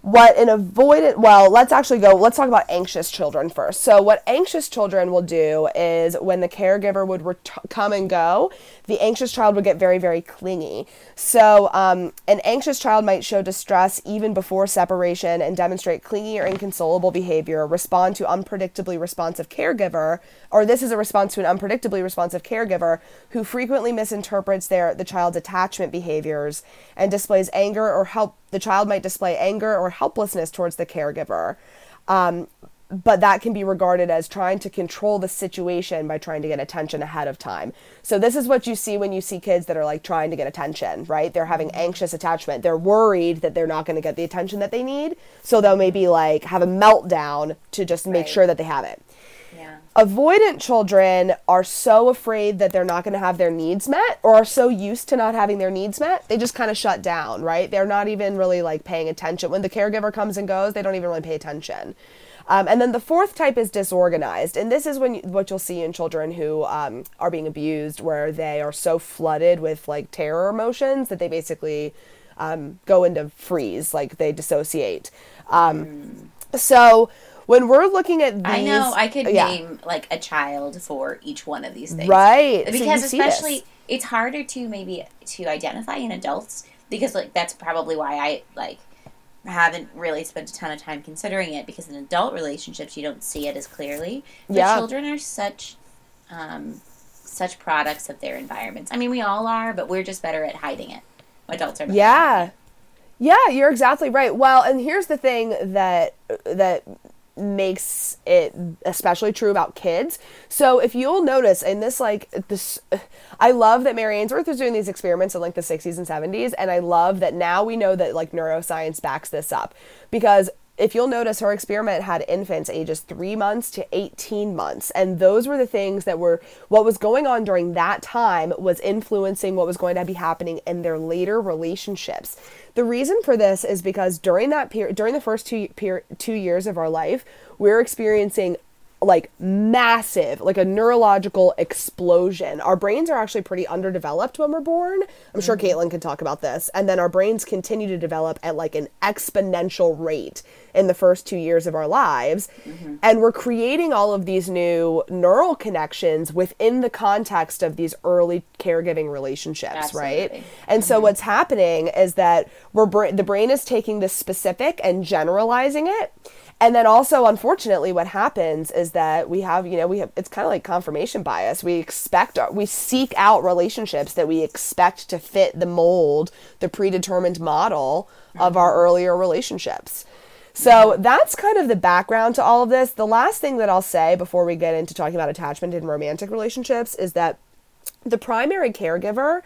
what an avoidant, well, let's actually go, let's talk about anxious children first. So what anxious children will do is when the caregiver would ret- come and go, the anxious child would get very, very clingy. So um, an anxious child might show distress even before separation and demonstrate clingy or inconsolable behavior, respond to unpredictably responsive caregiver, or this is a response to an unpredictably responsive caregiver who frequently misinterprets their the child's attachment behaviors and displays anger or help. The child might display anger or helplessness towards the caregiver. Um, But that can be regarded as trying to control the situation by trying to get attention ahead of time. So this is what you see when you see kids that are like trying to get attention, right? They're having anxious attachment. They're worried that they're not going to get the attention that they need. So they'll maybe like have a meltdown to just make right. sure that they have it. Yeah. Avoidant children are so afraid that they're not going to have their needs met, or are so used to not having their needs met, they just kind of shut down, right? They're not even really like paying attention. When the caregiver comes and goes, they don't even really pay attention. Um, and then the fourth type is disorganized. And this is when you, what you'll see in children who um, are being abused, where they are so flooded with like terror emotions that they basically um, go into freeze, like they dissociate. Um, mm. So when we're looking at these... I know, I could yeah. name like a child for each one of these things. Right. Because so especially, it's harder to maybe to identify in adults, because like that's probably why I like... haven't really spent a ton of time considering it, because in adult relationships you don't see it as clearly. But yeah. children are such um, such products of their environments. I mean, we all are, but we're just better at hiding it. Adults are better yeah. at it. Yeah, you're exactly right. Well, and here's the thing that that makes it especially true about kids. So if you'll notice in this, like this, I love that Mary Ainsworth was doing these experiments in like the sixties and seventies. And I love that now we know that like neuroscience backs this up, because if you'll notice, her experiment had infants ages three months to eighteen months. And those were the things that were, what was going on during that time was influencing what was going to be happening in their later relationships. The reason for this is because during that period, during the first two, per- two years of our life, we're experiencing like massive, like a neurological explosion. Our brains are actually pretty underdeveloped when we're born. I'm mm-hmm. sure Caitlin can talk about this. And then our brains continue to develop at like an exponential rate in the first two years of our lives. Mm-hmm. And we're creating all of these new neural connections within the context of these early caregiving relationships, absolutely. Right? And mm-hmm. so what's happening is that we're br- the brain is taking this specific and generalizing it. And then also, unfortunately, what happens is that we have, you know, we have, it's kind of like confirmation bias. We expect, we seek out relationships that we expect to fit the mold, the predetermined model of our earlier relationships. So that's kind of the background to all of this. The last thing that I'll say before we get into talking about attachment in romantic relationships is that the primary caregiver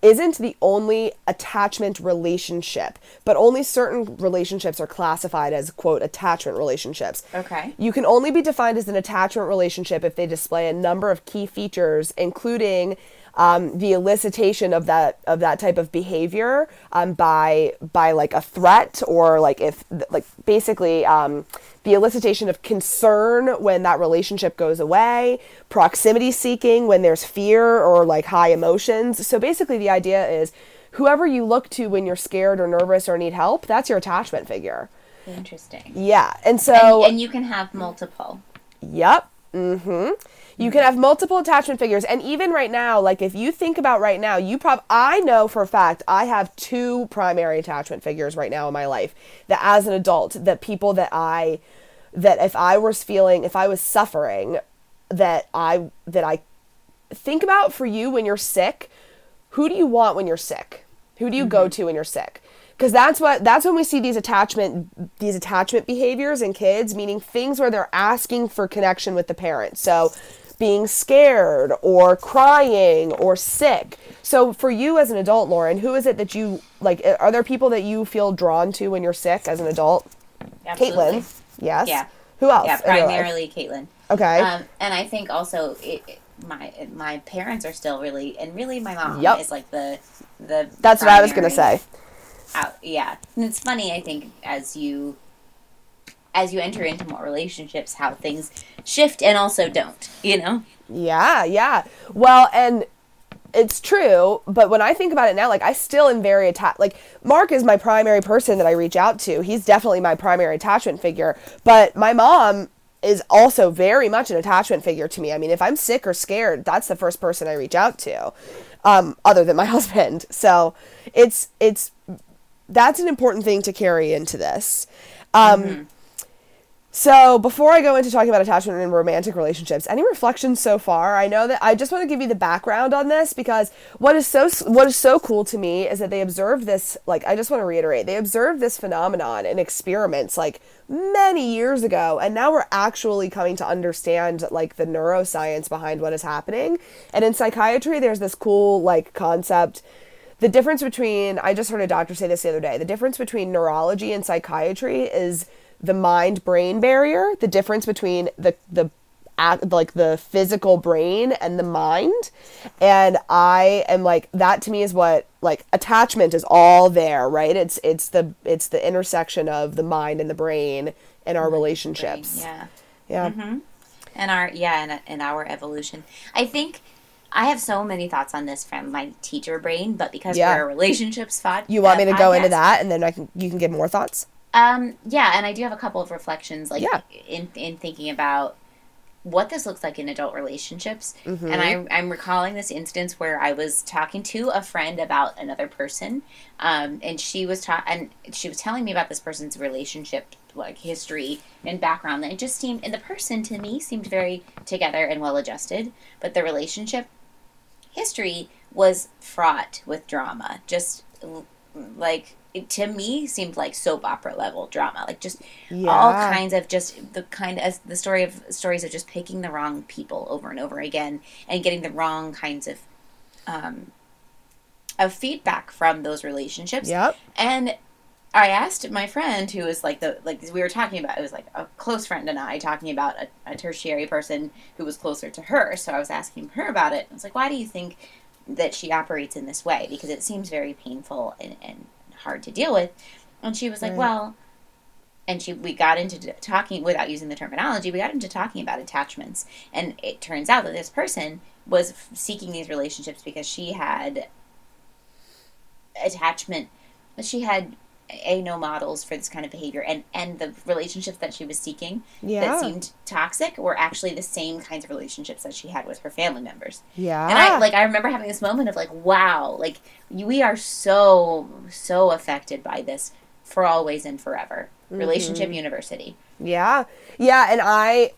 isn't the only attachment relationship, but only certain relationships are classified as, quote, attachment relationships. Okay. You can only be defined as an attachment relationship if they display a number of key features, including um, the elicitation of that of that type of behavior um, by by like a threat, or like if like basically um, the elicitation of concern when that relationship goes away, proximity seeking when there's fear or like high emotions. So basically the idea is whoever you look to when you're scared or nervous or need help, that's your attachment figure. Interesting. Yeah. And so and, and you can have multiple. Yep. Mm-hmm. You can have multiple attachment figures. And even right now, like if you think about right now, you prob- I know for a fact I have two primary attachment figures right now in my life that as an adult, that people that I, that if I was feeling, if I was suffering, that I, that I think about for you when you're sick, who do you want when you're sick? Who do you mm-hmm. go to when you're sick? Because that's what that's when we see these attachment these attachment behaviors in kids, meaning things where they're asking for connection with the parent. So being scared or crying or sick. So for you as an adult, Lauren, who is it that you like? Are there people that you feel drawn to when you're sick as an adult? Absolutely. Caitlin. Yes. Yeah. Who else? Yeah, primarily Caitlin. Okay. Um, and I think also it, it, my my parents are still really and really my mom yep. is like the the. That's primary. What I was gonna say. Out, yeah, and it's funny. I think as you as you enter into more relationships, how things shift and also don't. You know? Yeah, yeah. Well, and it's true. But when I think about it now, like I still am very attached. Like Mark is my primary person that I reach out to. He's definitely my primary attachment figure. But my mom is also very much an attachment figure to me. I mean, if I'm sick or scared, that's the first person I reach out to, um, other than my husband. So it's it's. That's an important thing to carry into this. Um, mm-hmm. So before I go into talking about attachment and romantic relationships, any reflections so far? I know that I just want to give you the background on this because what is so what is so cool to me is that they observed this, like, I just want to reiterate, they observed this phenomenon in experiments like many years ago, and now we're actually coming to understand like the neuroscience behind what is happening. And in psychiatry, there's this cool like concept. The difference between, I just heard a doctor say this the other day, the difference between neurology and psychiatry is the mind-brain barrier, the difference between the, the like the physical brain and the mind. And I am like, that to me is what, like attachment is all there, right? It's it's the it's the intersection of the mind and the brain and our relationships. Brain, yeah. Yeah. Mm-hmm. And our, yeah, and, and our evolution. I think... I have so many thoughts on this from my teacher brain, but because yeah. we're a relationships pod, you want me to podcast, go into that, and then I can you can give more thoughts. Um, yeah, and I do have a couple of reflections, like yeah. in in thinking about what this looks like in adult relationships, mm-hmm. and I'm I'm recalling this instance where I was talking to a friend about another person, um, and she was ta- and she was telling me about this person's relationship, like history and background, and it just seemed, and the person to me seemed very together and well adjusted, but the relationship history was fraught with drama, just like it, to me seemed like soap opera level drama, like just yeah. all kinds of just the kind of the story of stories of just picking the wrong people over and over again and getting the wrong kinds of um of feedback from those relationships. Yep. And I asked my friend who was like the like we were talking about, it was like a close friend and I talking about a, a tertiary person who was closer to her. So I was asking her about it. I was like, why do you think that she operates in this way? Because it seems very painful and, and hard to deal with. And she was like, right. well, and she we got into talking without using the terminology. We got into talking about attachments. And it turns out that this person was seeking these relationships because she had attachment, but she had A, no models for this kind of behavior, and, and the relationships that she was seeking yeah. that seemed toxic were actually the same kinds of relationships that she had with her family members. Yeah. And I like I remember having this moment of like, wow, like we are so, so affected by this for always and forever. mm-hmm. Relationship University. Yeah. Yeah, and I...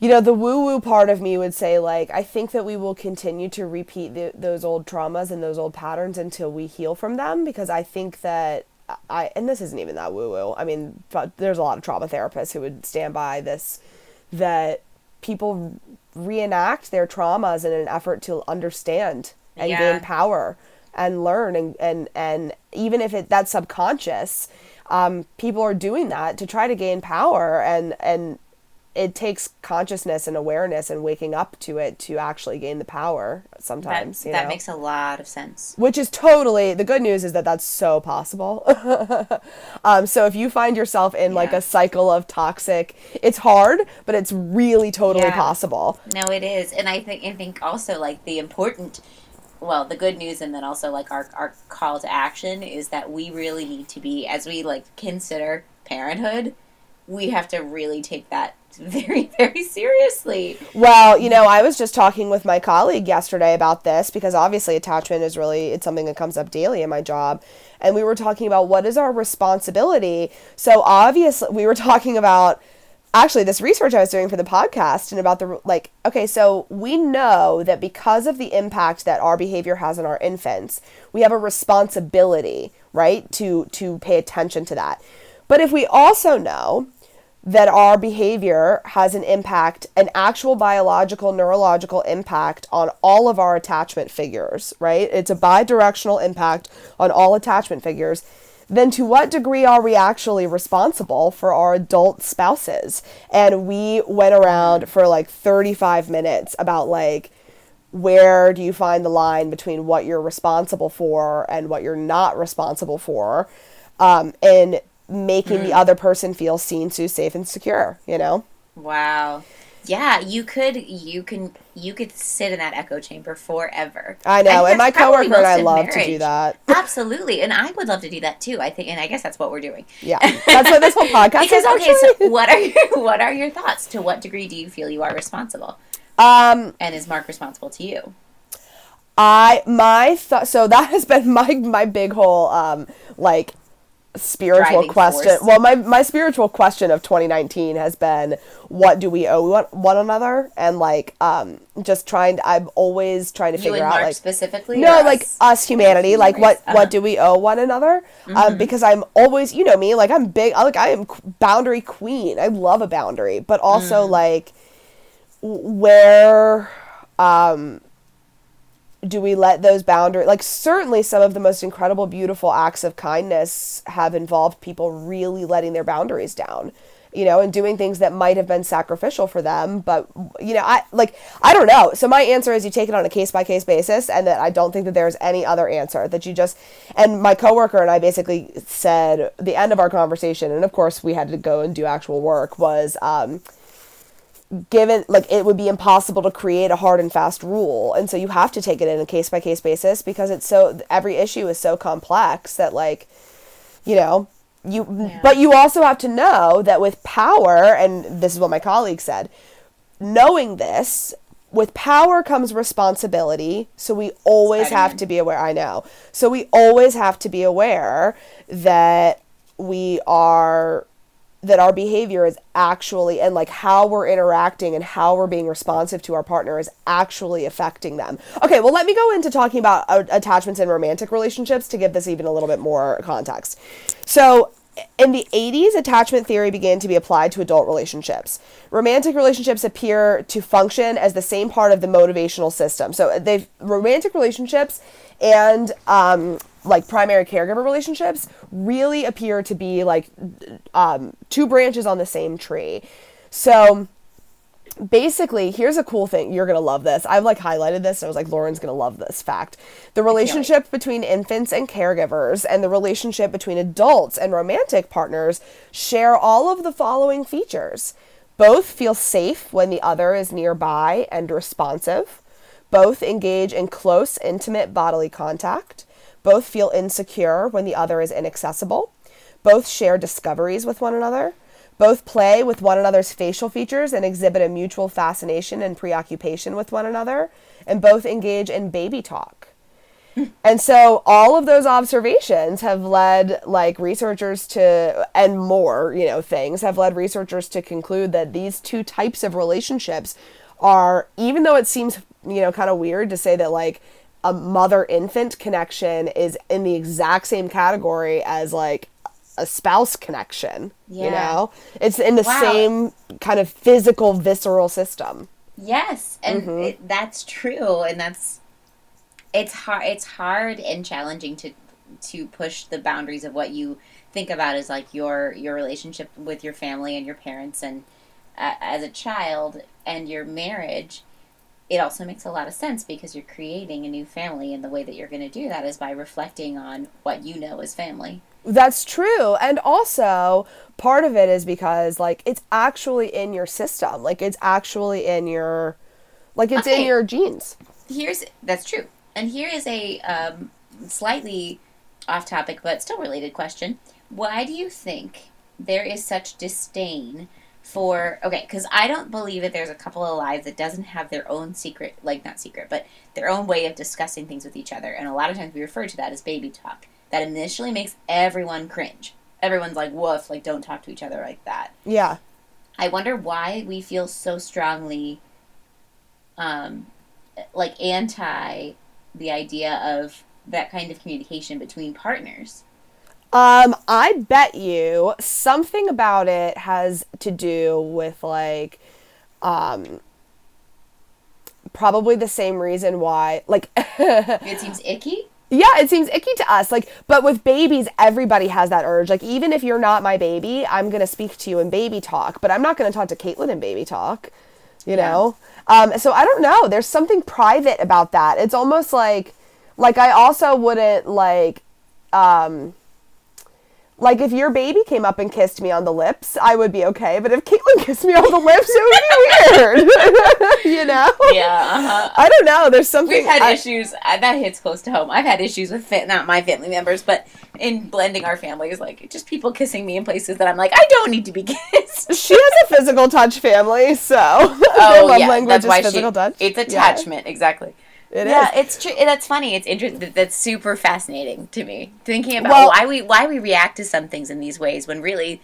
You know, the woo-woo part of me would say, like, I think that we will continue to repeat the, those old traumas and those old patterns until we heal from them, because I think that I, and this isn't even that woo-woo. I mean, there's a lot of trauma therapists who would stand by this, that people reenact their traumas in an effort to understand and yeah. gain power and learn. And, and, and even if it that's subconscious, um, people are doing that to try to gain power and, and, it takes consciousness and awareness and waking up to it to actually gain the power sometimes. That, you know? That makes a lot of sense. Which is totally, the good news is that that's so possible. um, so if you find yourself in yeah. like a cycle of toxic, it's hard, but it's really totally yeah. possible. No, it is. And I think, I think also like the important, well, the good news and then also like our, our call to action is that we really need to be, as we like consider parenthood, we have to really take that very, very seriously. Well, you know, I was just talking with my colleague yesterday about this because obviously attachment is really, it's something that comes up daily in my job. And we were talking about what is our responsibility. So obviously we were talking about actually this research I was doing for the podcast and about the, like, okay, so we know that because of the impact that our behavior has on our infants, we have a responsibility, right, to, to pay attention to that. But if we also know that our behavior has an impact, an actual biological, neurological impact on all of our attachment figures, right? It's a bi-directional impact on all attachment figures. Then to what degree are we actually responsible for our adult spouses? And we went around for like thirty-five minutes about like, where do you find the line between what you're responsible for and what you're not responsible for? Um, and making mm. the other person feel seen, so safe and secure, you know? Wow. Yeah, you could you can you could sit in that echo chamber forever. I know, I and my coworker and I love marriage. to do that. Absolutely. And I would love to do that too, I think, and I guess that's what we're doing. Yeah. That's what this whole podcast because, is. Actually. Okay, so what are your what are your thoughts? To what degree do you feel you are responsible? Um and is Mark responsible to you? I my th- so that has been my my big whole um like spiritual question. Well, my, my spiritual question of twenty nineteen has been, what do we owe one, one another? And like, um, just trying to, I'm always trying to you figure out like specifically, no, like us, us humanity, like what, uh-huh. what do we owe one another? Mm-hmm. Um, because I'm always, you know me, like I'm big, like I am boundary queen. I love a boundary, but also mm. like where, um, do we let those boundaries, like certainly some of the most incredible, beautiful acts of kindness have involved people really letting their boundaries down, you know, and doing things that might have been sacrificial for them. But, you know, I like, I don't know. So my answer is you take it on a case by case basis, and that I don't think that there's any other answer that you just, and my coworker and I basically said the end of our conversation. And of course we had to go and do actual work was, um, given like it would be impossible to create a hard and fast rule, and so you have to take it in a case by case basis because it's so every issue is so complex that like you know you yeah. but you also have to know that with power, and this is what my colleague said, knowing this, with power comes responsibility, so we always have mean. to be aware I know so we always have to be aware that we are that our behavior is actually, and like how we're interacting and how we're being responsive to our partner is actually affecting them. Okay, well, let me go into talking about uh, attachments in romantic relationships to give this even a little bit more context. So in the eighties, attachment theory began to be applied to adult relationships. Romantic relationships appear to function as the same part of the motivational system. So they've romantic relationships and um, like primary caregiver relationships really appear to be like um, two branches on the same tree. So basically, here's a cool thing. You're going to love this. I've like highlighted this. And I was like, Lauren's going to love this fact. The relationship between infants and caregivers and the relationship between adults and romantic partners share all of the following features. Both feel safe when the other is nearby and responsive. Both engage in close, intimate bodily contact. Both feel insecure when the other is inaccessible. Both share discoveries with one another. Both play with one another's facial features and exhibit a mutual fascination and preoccupation with one another, and both engage in baby talk. And so all of those observations have led like researchers to, and more, you know, things have led researchers to conclude that these two types of relationships are, even though it seems, you know, kind of weird to say that like a mother-infant connection is in the exact same category as like a spouse connection, yeah. you know, it's in the wow. same kind of physical, visceral system. Yes. And mm-hmm. it, that's true. And that's, It's hard. It's hard and challenging to to push the boundaries of what you think about as like your your relationship with your family and your parents and uh, as a child and your marriage. It also makes a lot of sense because you're creating a new family, and the way that you're going to do that is by reflecting on what you know as family. That's true. And also part of it is because like it's actually in your system, like it's actually in your like it's okay. in your genes. Here's that's true. And here is a um, slightly off-topic but still related question. Why do you think there is such disdain for... Okay, because I don't believe that there's a couple of lives that doesn't have their own secret... Like, not secret, but their own way of discussing things with each other. And a lot of times we refer to that as baby talk. That initially makes everyone cringe. Everyone's like, woof, like, don't talk to each other like that. Yeah. I wonder why we feel so strongly, um, like, anti... the idea of that kind of communication between partners? Um, I bet you something about it has to do with, like, um, probably the same reason why, like... It seems icky? Yeah, it seems icky to us. Like, but with babies, everybody has that urge. Like, even if you're not my baby, I'm going to speak to you in baby talk, but I'm not going to talk to Caitlin in baby talk. You know, yeah. um, so I don't know. There's something private about that. It's almost like, like I also wouldn't like, um, like if your baby came up and kissed me on the lips, I would be okay. But if Caitlin kissed me on the lips, it would be weird. You know? Yeah. Uh-huh. I don't know. There's something. We've had I, issues. I, that hits close to home. I've had issues with fit, not my family members, but in blending our families, like just people kissing me in places that I'm like, I don't need to be kissed. She has a physical touch family, so oh, their love yeah. language that's is why physical she, touch. It's attachment, yeah. exactly. It yeah, is. It's true. That's funny. It's interesting. That's super fascinating to me. Thinking about well, why we why we react to some things in these ways when really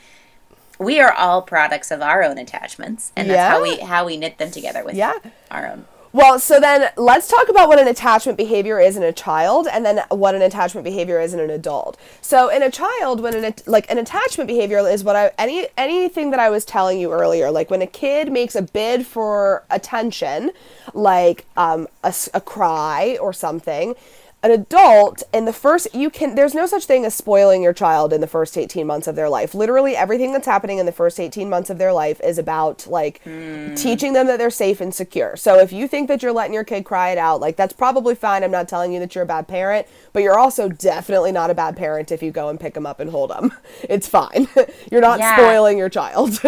we are all products of our own attachments, and that's yeah. how we how we knit them together with yeah. our own. Well, so then let's talk about what an attachment behavior is in a child, and then what an attachment behavior is in an adult. So in a child, when an like an attachment behavior is what I any anything that I was telling you earlier, like when a kid makes a bid for attention. Like um, a, a cry or something. An adult in the first, you can, there's no such thing as spoiling your child in the first eighteen months of their life. Literally everything that's happening in the first eighteen months of their life is about like mm. teaching them that they're safe and secure. So if you think that you're letting your kid cry it out, like that's probably fine. I'm not telling you that you're a bad parent, but you're also definitely not a bad parent if you go and pick them up and hold them. It's fine. You're not yeah. spoiling your child.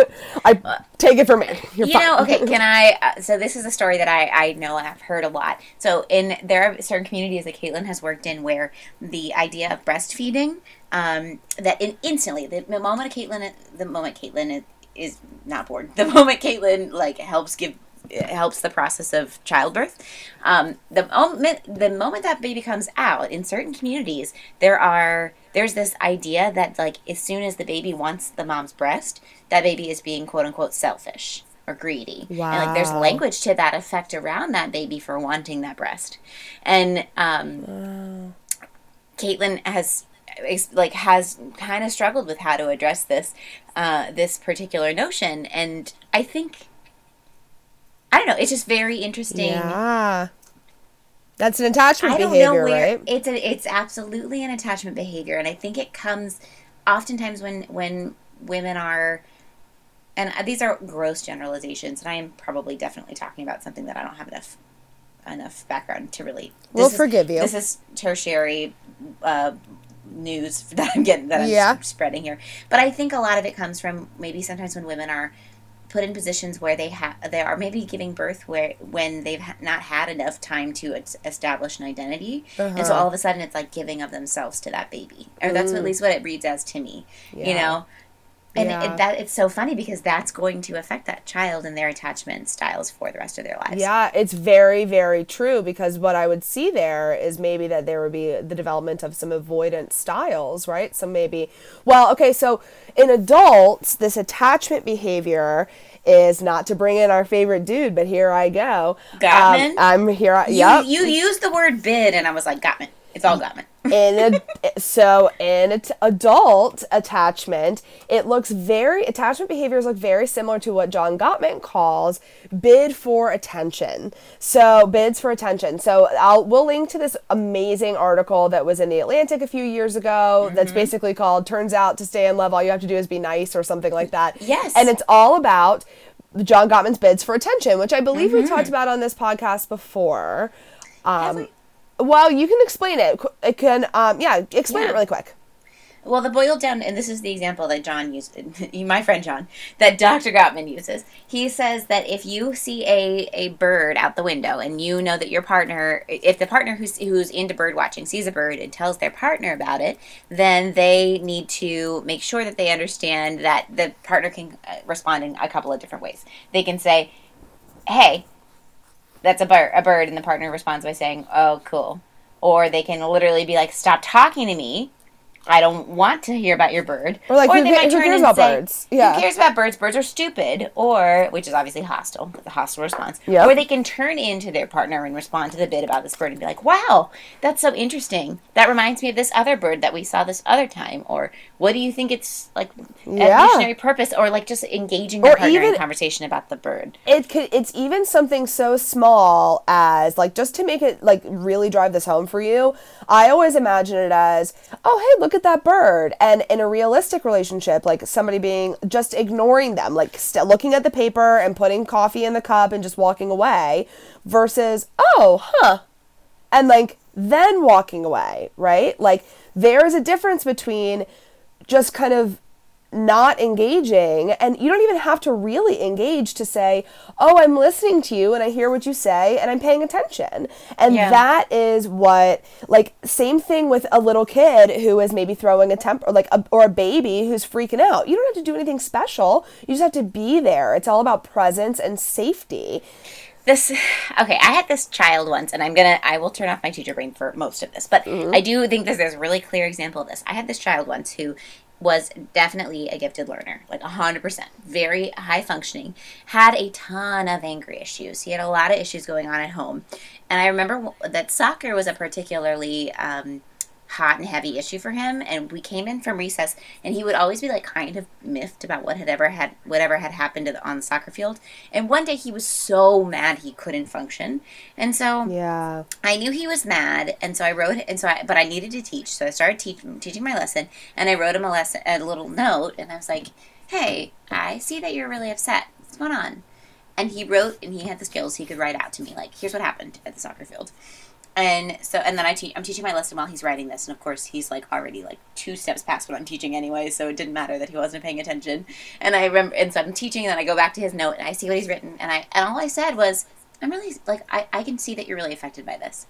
I take it from me. You're you fine. know, okay, can I, uh, so this is a story that I, I know I've heard a lot. So in, there are certain communities like Caitlin has worked in where the idea of breastfeeding um that in, instantly the moment Caitlin the moment Caitlin is, is not born the moment Caitlin like helps give helps the process of childbirth um the moment the moment that baby comes out in certain communities there are there's this idea that like as soon as the baby wants the mom's breast that baby is being quote unquote selfish or greedy. Wow. And like there's language to that effect around that baby for wanting that breast. And um wow. Caitlin has like has kind of struggled with how to address this uh this particular notion, and I think I don't know, it's just very interesting. Yeah. That's an attachment I don't behavior, know where, right? It's a, it's absolutely an attachment behavior, and I think it comes oftentimes when when women are and these are gross generalizations, and I am probably definitely talking about something that I don't have enough enough background to really. This we'll is, forgive you. This is tertiary uh, news that I'm getting, that I'm yeah. spreading here. But I think a lot of it comes from maybe sometimes when women are put in positions where they ha- they are maybe giving birth where when they've ha- not had enough time to es- establish an identity. Uh-huh. And so all of a sudden it's like giving of themselves to that baby. Or that's mm. at least what it reads as to me, yeah. you know? And yeah. it, that it's so funny because that's going to affect that child and their attachment styles for the rest of their lives. Yeah, it's very, very true, because what I would see there is maybe that there would be the development of some avoidance styles, right? So maybe, well, okay, so in adults, this attachment behavior is not to bring in our favorite dude, but here I go. Gottman? Um, I'm here. I, you, yep. you used the word bid, and I was like, Gottman. It's all Gottman. in a, so in t- adult attachment, it looks very, attachment behaviors look very similar to what John Gottman calls bid for attention. So bids for attention. So I'll, we'll link to this amazing article that was in The Atlantic a few years ago mm-hmm. that's basically called, Turns Out to Stay in Love, All You Have to Do is Be Nice, or something like that. Yes. And it's all about John Gottman's bids for attention, which I believe mm-hmm. we talked about on this podcast before. Um, Have we? Well, you can explain it. It can, um, yeah, explain yeah. it really quick. Well, the boiled down, and this is the example that John used, my friend John, that Doctor Gottman uses. He says that if you see a, a bird out the window and you know that your partner, if the partner who's, who's into bird watching sees a bird and tells their partner about it, then they need to make sure that they understand that the partner can respond in a couple of different ways. They can say, hey, that's a, bir- a bird, and the partner responds by saying, oh, cool. Or they can literally be like, stop talking to me. I don't want to hear about your bird. Or, like, or who, they might who turn cares and about say, birds? Yeah. Who cares about birds? Birds are stupid. Or, which is obviously hostile, but the hostile response. Yep. Or they can turn into their partner and respond to the bit about this bird and be like, wow, that's so interesting. That reminds me of this other bird that we saw this other time. Or, what do you think it's, like, yeah. evolutionary purpose? Or, like, just engaging your or partner even, in conversation about the bird. It could, It's even something so small as, like, just to make it, like, really drive this home for you, I always imagine it as, oh, hey, look at that bird. And in a realistic relationship, like somebody being just ignoring them, like st- looking at the paper and putting coffee in the cup and just walking away, versus oh huh and like then walking away, right? Like there is a difference between just kind of not engaging, and you don't even have to really engage to say, oh, I'm listening to you and I hear what you say and I'm paying attention. And yeah. that is what, like, same thing with a little kid who is maybe throwing a temper, like a, or a baby who's freaking out. You don't have to do anything special. You just have to be there. It's all about presence and safety. This, okay, I had this child once, and I'm gonna, I will turn off my teacher brain for most of this, but mm-hmm. I do think this is a really clear example of this. I had this child once who was definitely a gifted learner, like one hundred percent, very high functioning, had a ton of angry issues. He had a lot of issues going on at home. And I remember that soccer was a particularly um, hot and heavy issue for him. And we came in from recess, and he would always be like kind of miffed about what had ever had, whatever had happened to the, on the soccer field. And one day he was so mad he couldn't function. And so yeah. I knew he was mad, and so I wrote, and so I, but I needed to teach, so I started teach, teaching my lesson, and I wrote him a lesson, a little note, and I was like, "Hey, I see that you're really upset. What's going on?" And he wrote, and he had the skills he could write out to me, like, "Here's what happened at the soccer field." And so, and then I te- I'm teaching my lesson while he's writing this. And of course, he's like already like two steps past what I'm teaching anyway. So it didn't matter that he wasn't paying attention. And I remember, and so I'm teaching, and then I go back to his note and I see what he's written. And I, and all I said was, I'm really like, I, I can see that you're really affected by this.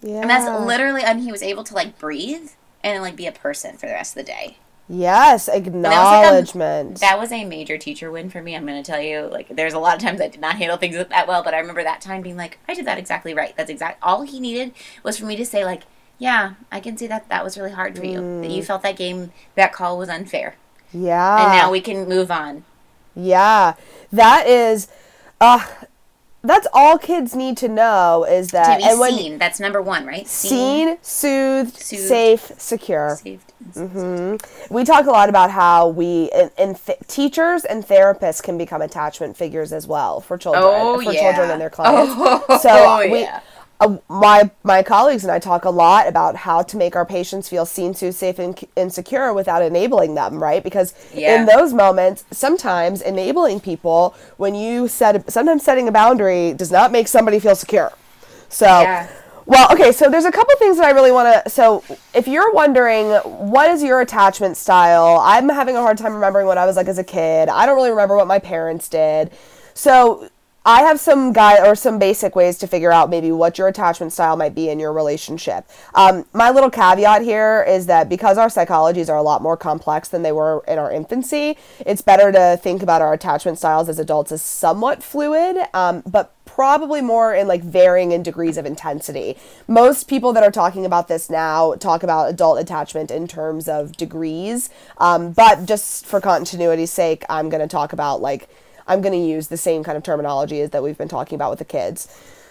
Yeah. And that's literally, and he was able to like breathe and like be a person for the rest of the day. Yes, acknowledgement. That was, like a, that was a major teacher win for me, I'm going to tell you. Like, there's a lot of times I did not handle things that well, but I remember that time being like, I did that exactly right. That's exact. All he needed was for me to say, like, yeah, I can see that that was really hard for you. Mm. That you felt that game, that call was unfair. Yeah. And now we can move on. Yeah. That is, uh, that's all kids need to know is that. To be and when, seen. That's number one, right? Seen, seen soothed, soothed, safe, secure. Saved. Mm-hmm. We talk a lot about how we and, and th- teachers and therapists can become attachment figures as well for children, oh, for yeah. children and their clients. Oh, so oh, we, yeah. uh, my my colleagues and I talk a lot about how to make our patients feel seen, too, safe, and, and secure without enabling them, right? Because yeah. in those moments, sometimes enabling people, when you set sometimes setting a boundary does not make somebody feel secure. So. Yeah. Well, okay, so there's a couple things that I really want to... So if you're wondering, what is your attachment style? I'm having a hard time remembering what I was like as a kid. I don't really remember what my parents did. So I have some guide or some basic ways to figure out maybe what your attachment style might be in your relationship. Um, my little caveat here is that because our psychologies are a lot more complex than they were in our infancy, it's better to think about our attachment styles as adults as somewhat fluid, um, but probably more in like varying in degrees of intensity. Most people that are talking about this now talk about adult attachment in terms of degrees, um, but just for continuity's sake, I'm going to talk about like, I'm going to use the same kind of terminology as that we've been talking about with the kids.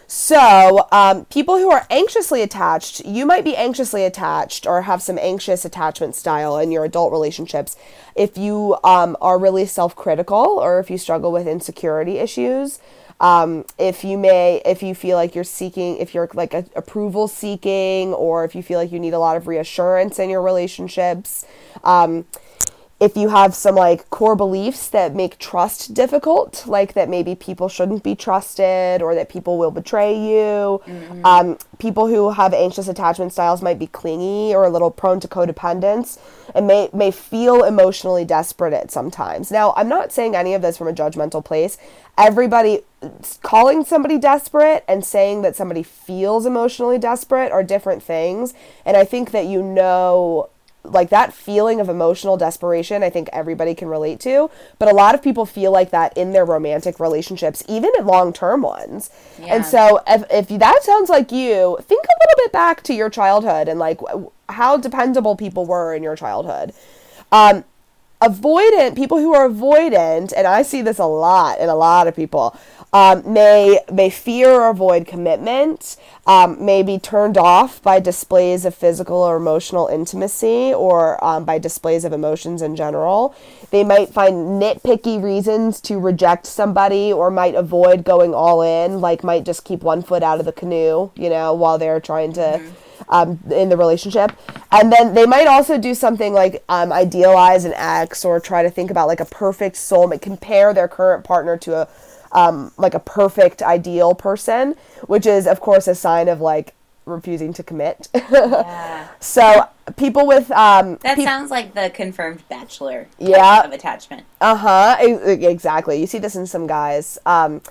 So um, people who are anxiously attached, you might be anxiously attached or have some anxious attachment style in your adult relationships if you um, are really self-critical or if you struggle with insecurity issues. Um, if you may, if you feel like you're seeking, if you're like a, approval seeking, or if you feel like you need a lot of reassurance in your relationships, um, if you have some like core beliefs that make trust difficult, like that maybe people shouldn't be trusted or that people will betray you, mm-hmm. um, people who have anxious attachment styles might be clingy or a little prone to codependence and may, may feel emotionally desperate at sometimes. Now, I'm not saying any of this from a judgmental place. Everybody calling somebody desperate and saying that somebody feels emotionally desperate are different things. And I think that, you know, like that feeling of emotional desperation, I think everybody can relate to, but a lot of people feel like that in their romantic relationships, even in long-term ones. Yeah. And so if, if that sounds like you, think a little bit back to your childhood and like how dependable people were in your childhood. Um, avoidant, people who are avoidant, and I see this a lot in a lot of people, um, may, may fear or avoid commitment, um, may be turned off by displays of physical or emotional intimacy or um, by displays of emotions in general. They might find nitpicky reasons to reject somebody or might avoid going all in, like might just keep one foot out of the canoe, you know, while they're trying to... Mm-hmm. Um, in the relationship. And then they might also do something like um, idealize an ex or try to think about like a perfect soulmate, compare their current partner to a um, like a perfect ideal person, which is of course a sign of like refusing to commit. Yeah. So people with um, that pe- sounds like the confirmed bachelor yeah. type of attachment. Uh huh. Exactly. You see this in some guys. Um,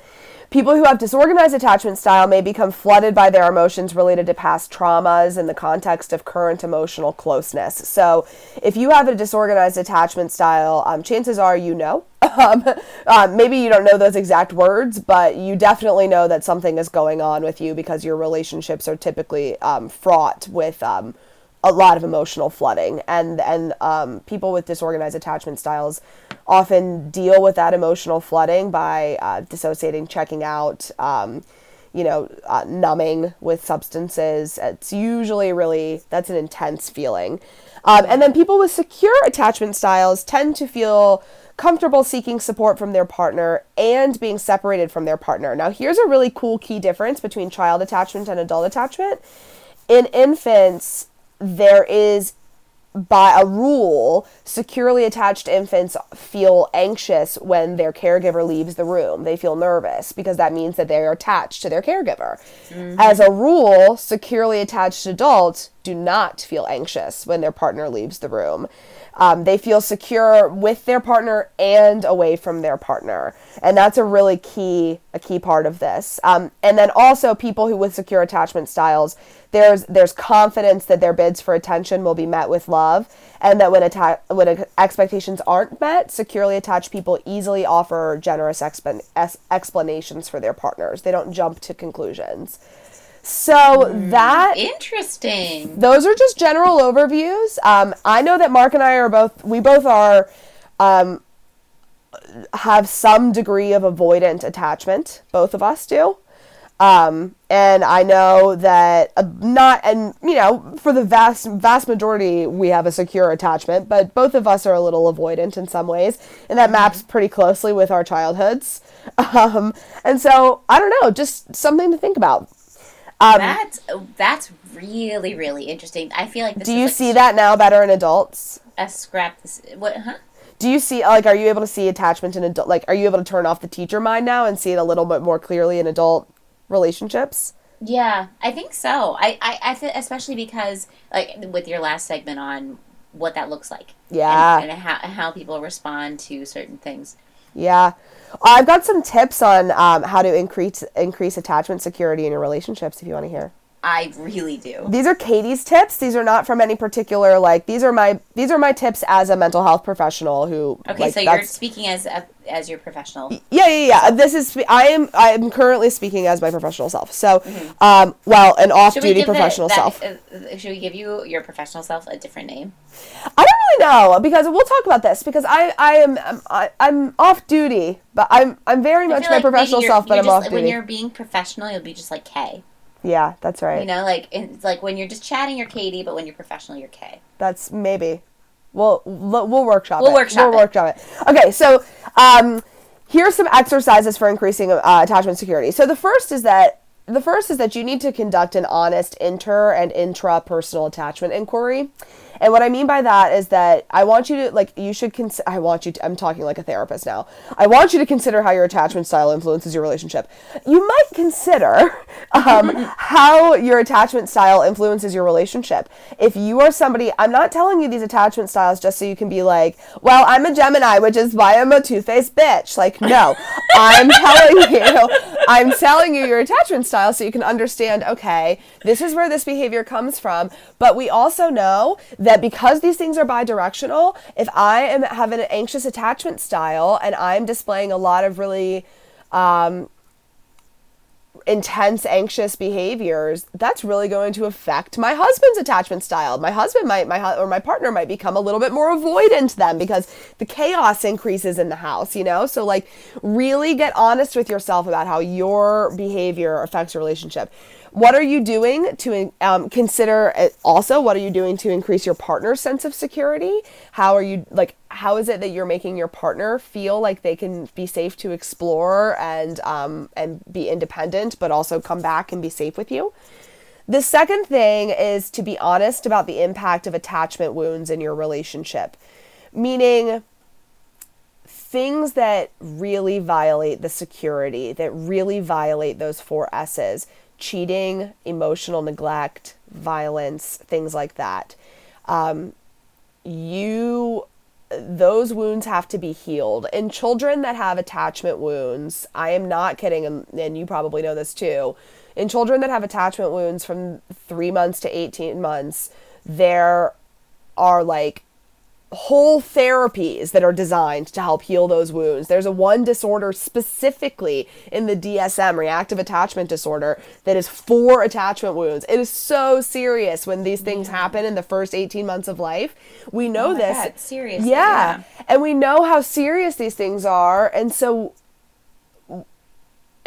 People who have disorganized attachment style may become flooded by their emotions related to past traumas in the context of current emotional closeness. So if you have a disorganized attachment style, um, chances are you know. Um, um, maybe you don't know those exact words, but you definitely know that something is going on with you because your relationships are typically um, fraught with um, a lot of emotional flooding. And, and um, people with disorganized attachment styles often deal with that emotional flooding by uh, dissociating, checking out, um, you know, uh, numbing with substances. It's usually really, that's an intense feeling. Um, and then people with secure attachment styles tend to feel comfortable seeking support from their partner and being separated from their partner. Now, here's a really cool key difference between child attachment and adult attachment. In infants, there is by a rule, securely attached infants feel anxious when their caregiver leaves the room. They feel nervous because that means that they are attached to their caregiver. Mm-hmm. As a rule, securely attached adults do not feel anxious when their partner leaves the room. Um, they feel secure with their partner and away from their partner. And that's a really key, a key part of this. Um, and then also people who with secure attachment styles, There's there's confidence that their bids for attention will be met with love, and that when atta- when ex- expectations aren't met, securely attached people easily offer generous exp- es- explanations for their partners. They don't jump to conclusions. So mm, that... Interesting. Those are just general overviews. Um, I know that Mark and I are both... We both are... Um, have some degree of avoidant attachment. Both of us do. Um, and I know that uh, not, and you know, for the vast, vast majority, we have a secure attachment, but both of us are a little avoidant in some ways, and that maps pretty closely with our childhoods. Um, and so I don't know, just something to think about. Um, that's, that's really, really interesting. I feel like this do is you like see sc- that now better in adults? A scrap, this, what, huh? Do you see, like, are you able to see attachment in adult, like, are you able to turn off the teacher mind now and see it a little bit more clearly in adult relationships? Yeah, I think so. I, I, I th- especially because, like, with your last segment on what that looks like. Yeah. And, and how, how people respond to certain things. Yeah. I've got some tips on um, how to increase increase attachment security in your relationships if you want to hear. I really do. These are Katie's tips. These are not from any particular, like, these are my these are my tips as a mental health professional who. Okay, like, so you're speaking as a, as your professional. Yeah, yeah, yeah. This is I am I am currently speaking as my professional self. So, mm-hmm. um, well, an off-duty professional the, that, self. Uh, should we give you your professional self a different name? I don't really know, because we'll talk about this, because I I am I'm, I, I'm off-duty, but I'm I'm very much my like professional self, but I'm just, off-duty. When you're being professional, you'll be just like Kay. Yeah, that's right. You know, like, it's like when you're just chatting, you're Katie, but when you're professional, you're Kay. That's maybe. We'll, we'll workshop we'll it. Workshop we'll it. workshop it. Okay, so um, here's some exercises for increasing uh, attachment security. So the first is that the first is that you need to conduct an honest inter and intra-personal attachment inquiry. And what I mean by that is that I want you to, like, you should, cons- I want you to, I'm talking like a therapist now. I want you to consider how your attachment style influences your relationship. You might consider um, how your attachment style influences your relationship. If you are somebody, I'm not telling you these attachment styles just so you can be like, well, I'm a Gemini, which is why I'm a two-faced bitch. Like, no, I'm telling you, I'm telling you your attachment style so you can understand, okay, this is where this behavior comes from. But we also know that because these things are bidirectional, if I am have an anxious attachment style and I'm displaying a lot of really um, intense, anxious behaviors, that's really going to affect my husband's attachment style. My husband might, my or my partner might become a little bit more avoidant then because the chaos increases in the house, you know? So, like, really get honest with yourself about how your behavior affects your relationship. What are you doing to um, consider it also? What are you doing to increase your partner's sense of security? How are you, like, how is it that you're making your partner feel like they can be safe to explore and um, and be independent, but also come back and be safe with you? The second thing is to be honest about the impact of attachment wounds in your relationship, meaning things that really violate the security, that really violate those four S's. Cheating, emotional neglect, violence, things like that. Um, you, those wounds have to be healed. And children that have attachment wounds, I am not kidding, and, and you probably know this too, in children that have attachment wounds from three months to eighteen months, there are like whole therapies that are designed to help heal those wounds. There's a one disorder specifically in the D S M, reactive attachment disorder, that is for attachment wounds. It is so serious when these things yeah. happen in the first eighteen months of life. We know oh this. God, seriously. Yeah. yeah. And we know how serious these things are. And so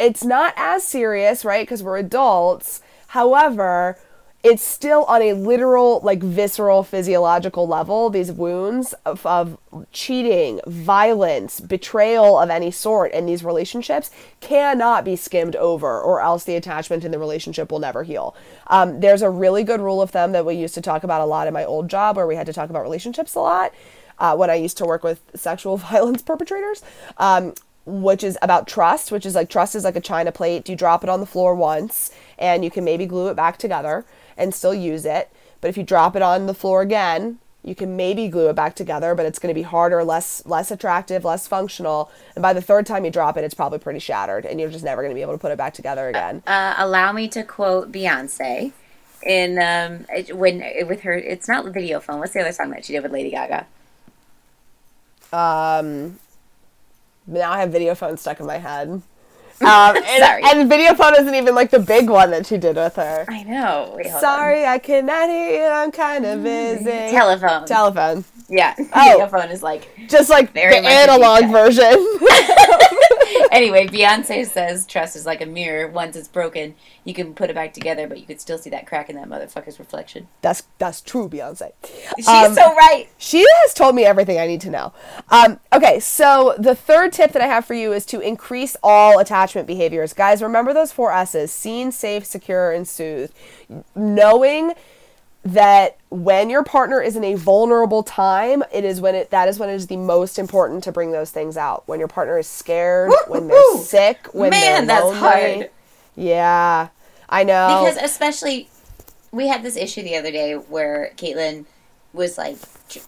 it's not as serious, right? Because we're adults. However, it's still on a literal, like, visceral, physiological level, these wounds of, of cheating, violence, betrayal of any sort in these relationships cannot be skimmed over, or else the attachment in the relationship will never heal. Um, there's a really good rule of thumb that we used to talk about a lot in my old job, where we had to talk about relationships a lot uh, when I used to work with sexual violence perpetrators, um, which is about trust, which is like trust is like a china plate. You drop it on the floor once and you can maybe glue it back together and still use it. But if you drop it on the floor again, you can maybe glue it back together, but it's going to be harder, less less attractive, less functional. And by the third time you drop it, it's probably pretty shattered, and you're just never going to be able to put it back together again. Uh, uh, allow me to quote Beyonce in um, when with her. It's not Video Phone. What's the other song that she did with Lady Gaga? Um, now I have Video Phone stuck in my head. Um, and, and Video Phone isn't even like the big one that she did with her. I know. Wait, Sorry, on. I cannot hear you. I'm kind of busy. Telephone. Telephone. Yeah. Oh. Video Phone is like just like the analog version. Anyway, Beyonce says trust is like a mirror. Once it's broken, you can put it back together, but you could still see that crack in that motherfucker's reflection. That's that's true, Beyonce. She's um, so right. She has told me everything I need to know. Um, okay, so the third tip that I have for you is to increase all attachment behaviors. Guys, remember those four S's: seen, safe, secure, and soothed. Knowing that when your partner is in a vulnerable time, it is when it that is when it is the most important to bring those things out. When your partner is scared, Woo-hoo-hoo. when they're sick, when Man, they're lonely. Man, that's hard. Yeah, I know. Because especially, we had this issue the other day where Caitlin was like,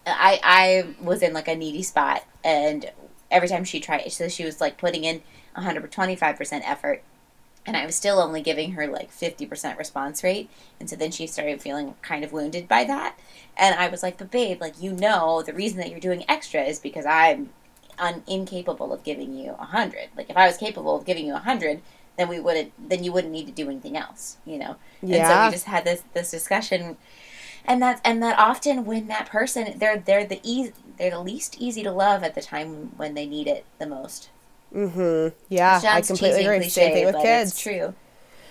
I, I was in like a needy spot, and every time she tried, so she was like putting in one hundred twenty-five percent effort, and I was still only giving her like fifty percent response rate. And so then she started feeling kind of wounded by that. And I was like, but babe, like, you know, the reason that you're doing extra is because I'm un- incapable of giving you one hundred. Like, if I was capable of giving you one hundred, then we wouldn't, then you wouldn't need to do anything else, you know? Yeah. And so we just had this, this discussion. And that's, and that often when that person, they're, they're the easy, they're the least easy to love at the time when they need it the most. Mm-hmm. Yeah, I completely agree. Cliche, same thing with kids. It's true.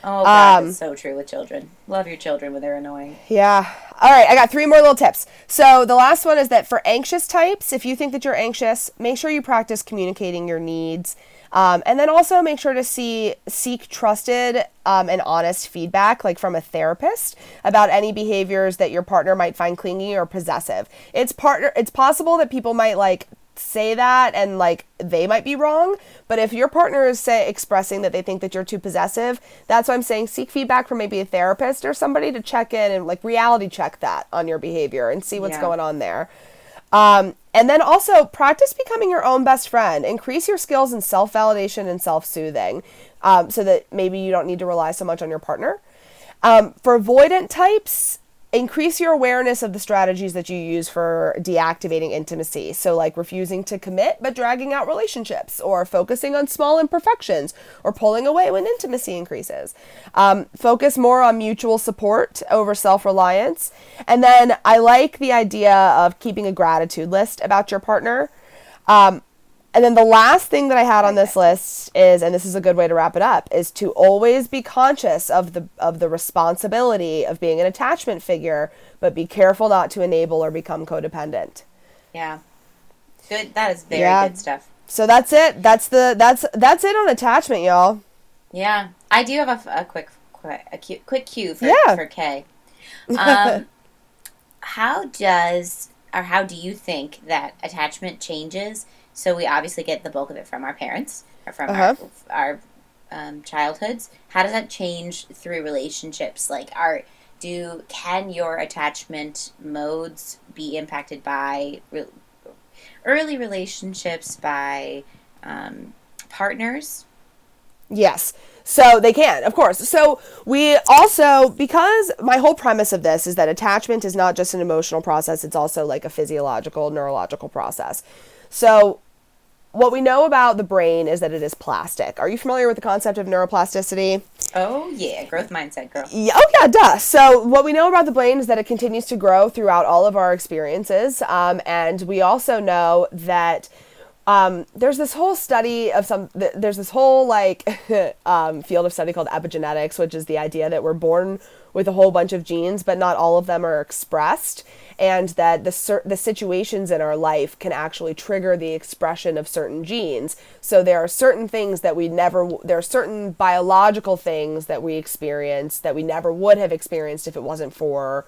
Oh, God, um, it's so true with children. Love your children when they're annoying. Yeah. All right, I got three more little tips. So the last one is that for anxious types, if you think that you're anxious, make sure you practice communicating your needs. Um, and then also make sure to see, seek trusted um, and honest feedback, like from a therapist, about any behaviors that your partner might find clingy or possessive. It's partner. It's possible that people might like say that and like they might be wrong, but if your partner is say expressing that they think that you're too possessive, that's why I'm saying seek feedback from maybe a therapist or somebody to check in and like reality check that on your behavior and see what's yeah. going on there. Um, and then also practice becoming your own best friend. Increase your skills in self-validation and self-soothing, um, so that maybe you don't need to rely so much on your partner. Um, for avoidant types, increase your awareness of the strategies that you use for deactivating intimacy. So like refusing to commit but dragging out relationships, or focusing on small imperfections, or pulling away when intimacy increases. Um, focus more on mutual support over self-reliance. And then I like the idea of keeping a gratitude list about your partner. Um, and then the last thing that I had on this list is, and this is a good way to wrap it up, is to always be conscious of the of the responsibility of being an attachment figure, but be careful not to enable or become codependent. Yeah. Good. That is very yeah. good stuff. So that's it. That's the that's that's it on attachment, y'all. Yeah. I do have a, a quick quick a cue, quick cue for yeah. for Kay. Um, how does or how do you think that attachment changes? So we obviously get the bulk of it from our parents or from uh-huh. our, our um, childhoods. How does that change through relationships? Like, are do can your attachment modes be impacted by re- early relationships, by um, partners? Yes. So they can, of course. So we also, because my whole premise of this is that attachment is not just an emotional process. It's also like a physiological, neurological process. So what we know about the brain is that it is plastic. Are you familiar with the concept of neuroplasticity? Oh, yeah. Growth mindset, girl. Yeah, oh, yeah, duh. So what we know about the brain is that it continues to grow throughout all of our experiences. Um, and we also know that um, there's this whole study of some, th- there's this whole like um, field of study called epigenetics, which is the idea that we're born with a whole bunch of genes, but not all of them are expressed, and that the cer- the situations in our life can actually trigger the expression of certain genes. So there are certain things that we never, w- there are certain biological things that we experience that we never would have experienced if it wasn't for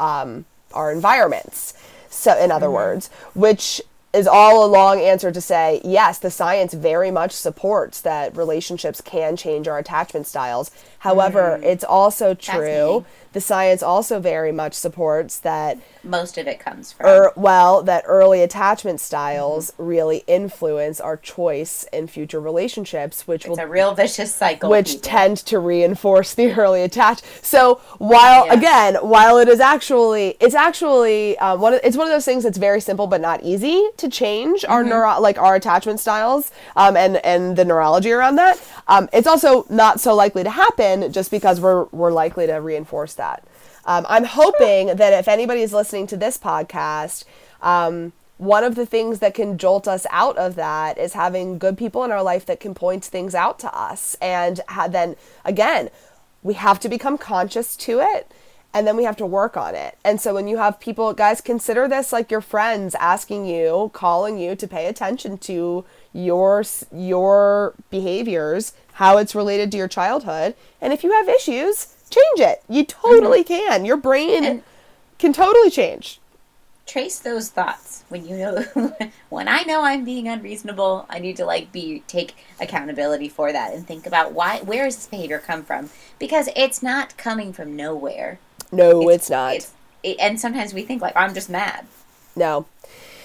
um, our environments. So in other mm-hmm. words, which is all a long answer to say, yes, the science very much supports that relationships can change our attachment styles. However, mm. it's also true. The science also very much supports that most of it comes from, er, well, that early attachment styles mm-hmm. really influence our choice in future relationships, which it's will, a real vicious cycle, which people. tend to reinforce the early attach. So while yeah. again, while it is actually, it's actually uh, one, of, it's one of those things that's very simple but not easy to change mm-hmm. our neuro, like our attachment styles, um, and and the neurology around that. Um, it's also not so likely to happen just because we're we're likely to reinforce that. Um, I'm hoping that if anybody is listening to this podcast, um, one of the things that can jolt us out of that is having good people in our life that can point things out to us. And ha- then again, we have to become conscious to it, and then we have to work on it. And so when you have people, guys, consider this like your friends asking you, calling you to pay attention to your your behaviors, how it's related to your childhood. And if you have issues, change it. You totally mm-hmm. can. Your brain and can totally change. Trace those thoughts. When you know, when I know I'm being unreasonable, I need to like be take accountability for that and think about why. Where does this behavior come from? Because it's not coming from nowhere. No, it's, it's not. It's, it, and sometimes we think like I'm just mad. No.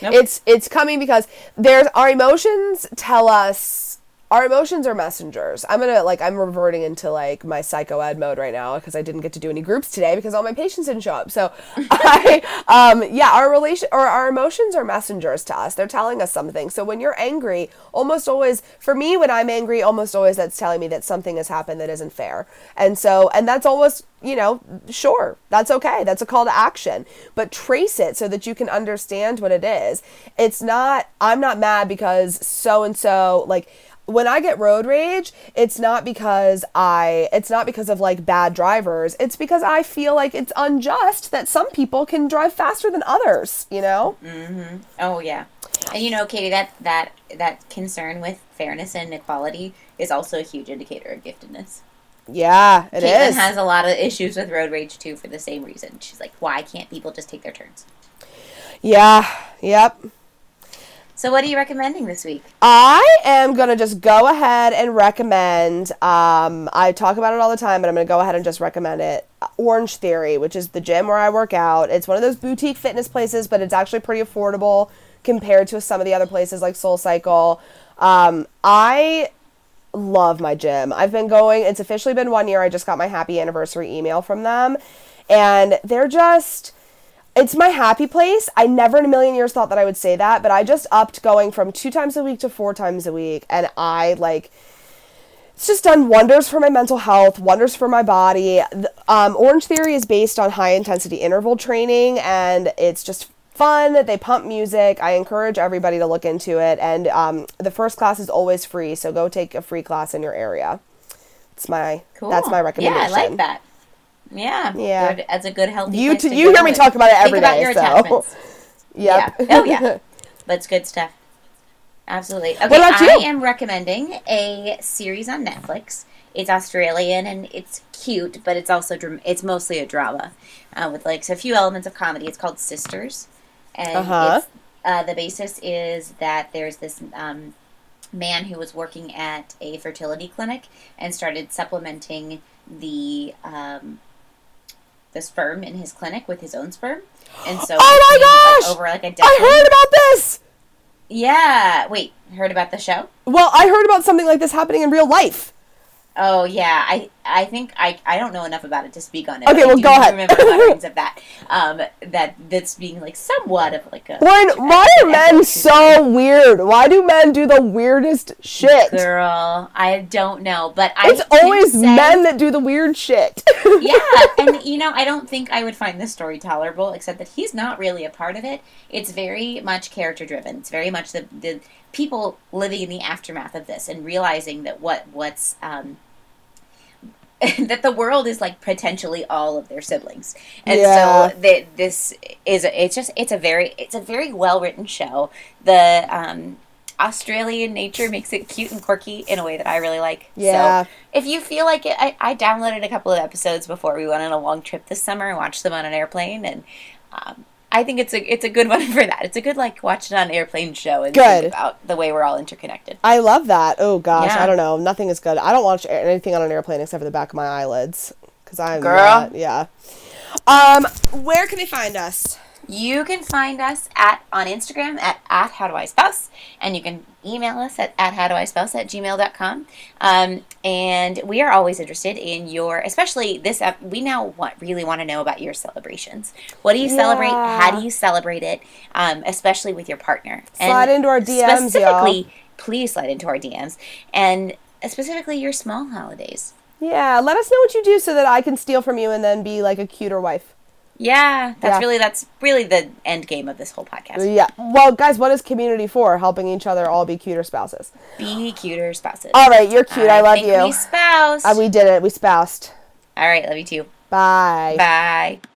Nope. It's it's coming because there's our emotions tell us, our emotions are messengers. I'm going to, like, I'm reverting into, like, my psycho-ed mode right now because I didn't get to do any groups today because all my patients didn't show up. So, I, um, yeah, our relation or our emotions are messengers to us. They're telling us something. So when you're angry, almost always, for me, when I'm angry, almost always that's telling me that something has happened that isn't fair. And so, and that's almost, you know, sure, that's okay. That's a call to action. But trace it so that you can understand what it is. It's not, I'm not mad because so-and-so, like, when I get road rage, it's not because I, it's not because of like bad drivers. It's because I feel like it's unjust that some people can drive faster than others, you know? Mm-hmm. Oh yeah. And you know, Katie, that, that, that concern with fairness and equality is also a huge indicator of giftedness. Yeah, it Caitlin is. Caitlin has a lot of issues with road rage too for the same reason. She's like, why can't people just take their turns? Yeah. Yep. So what are you recommending this week? I am going to just go ahead and recommend, um, I talk about it all the time, but I'm going to go ahead and just recommend it, Orange Theory, which is the gym where I work out. It's one of those boutique fitness places, but it's actually pretty affordable compared to some of the other places like SoulCycle. Um, I love my gym. I've been going, it's officially been one year. I just got my happy anniversary email from them, and they're just... it's my happy place. I never in a million years thought that I would say that, but I just upped going from two times a week to four times a week. And I, like, it's just done wonders for my mental health, wonders for my body. Um, Orange Theory is based on high-intensity interval training, and it's just fun. They pump music. I encourage everybody to look into it. And um, the first class is always free, so go take a free class in your area. It's my, cool. That's my recommendation. Yeah, I like that. Yeah, yeah. Good, that's a good healthy. You t- you hear me talk about it every Think day. Think about your so. Yep. Yeah. Oh yeah, that's good stuff. Absolutely. Okay, what about you? I am recommending a series on Netflix. It's Australian and it's cute, but it's also dr- it's mostly a drama uh, with like so a few elements of comedy. It's called Sisters, and uh-huh. it's, uh, the basis is that there's this um, man who was working at a fertility clinic and started supplementing the. Um, the sperm in his clinic with his own sperm. And so oh my gosh! Like over like a decade. I heard about this! Yeah. Wait, heard about the show? Well, I heard about something like this happening in real life. Oh, yeah. I I think I I don't know enough about it to speak on it. Okay, well, go ahead. I remember patterns of that. Um, that that's being like somewhat of like a... When, why are men so weird? Why do men do the weirdest shit? Girl, I don't know, but I... It's always men that do the weird shit. Yeah, and you know, I don't think I would find this story tolerable, except that he's not really a part of it. It's very much character-driven. It's very much the... the people living in the aftermath of this and realizing that what what's um, that the world is like potentially all of their siblings, and yeah. so the, this is it's just it's a very it's a very well written show. The um, Australian nature makes it cute and quirky in a way that I really like. Yeah. So if you feel like it, I, I downloaded a couple of episodes before we went on a long trip this summer and watched them on an airplane, and um, I think it's a it's a good one for that. It's a good, like, watch it on airplane show and good. Think about the way we're all interconnected. I love that. Oh, gosh. Yeah. I don't know. Nothing is good. I don't watch anything on an airplane except for the back of my eyelids. Because I'm Girl. Not. Yeah. Um, where can they find us? You can find us at on Instagram at, at howdoispouse, and you can email us at, at howdoispouse at gmail dot com. Um, and we are always interested in your, especially this, uh, we now want, really want to know about your celebrations. What do you yeah. celebrate? How do you celebrate it? Um, especially with your partner. Slide and into our D Ms, specifically, y'all. Please slide into our D Ms. And specifically your small holidays. Yeah, let us know what you do so that I can steal from you and then be like a cuter wife. Yeah, that's yeah. really that's really the end game of this whole podcast. Yeah. Well, guys, what is community for? Helping each other all be cuter spouses. Be cuter spouses. All right, you're cute. I, I love think you. We spoused. Uh, we did it. We spoused. All right, love you too. Bye. Bye.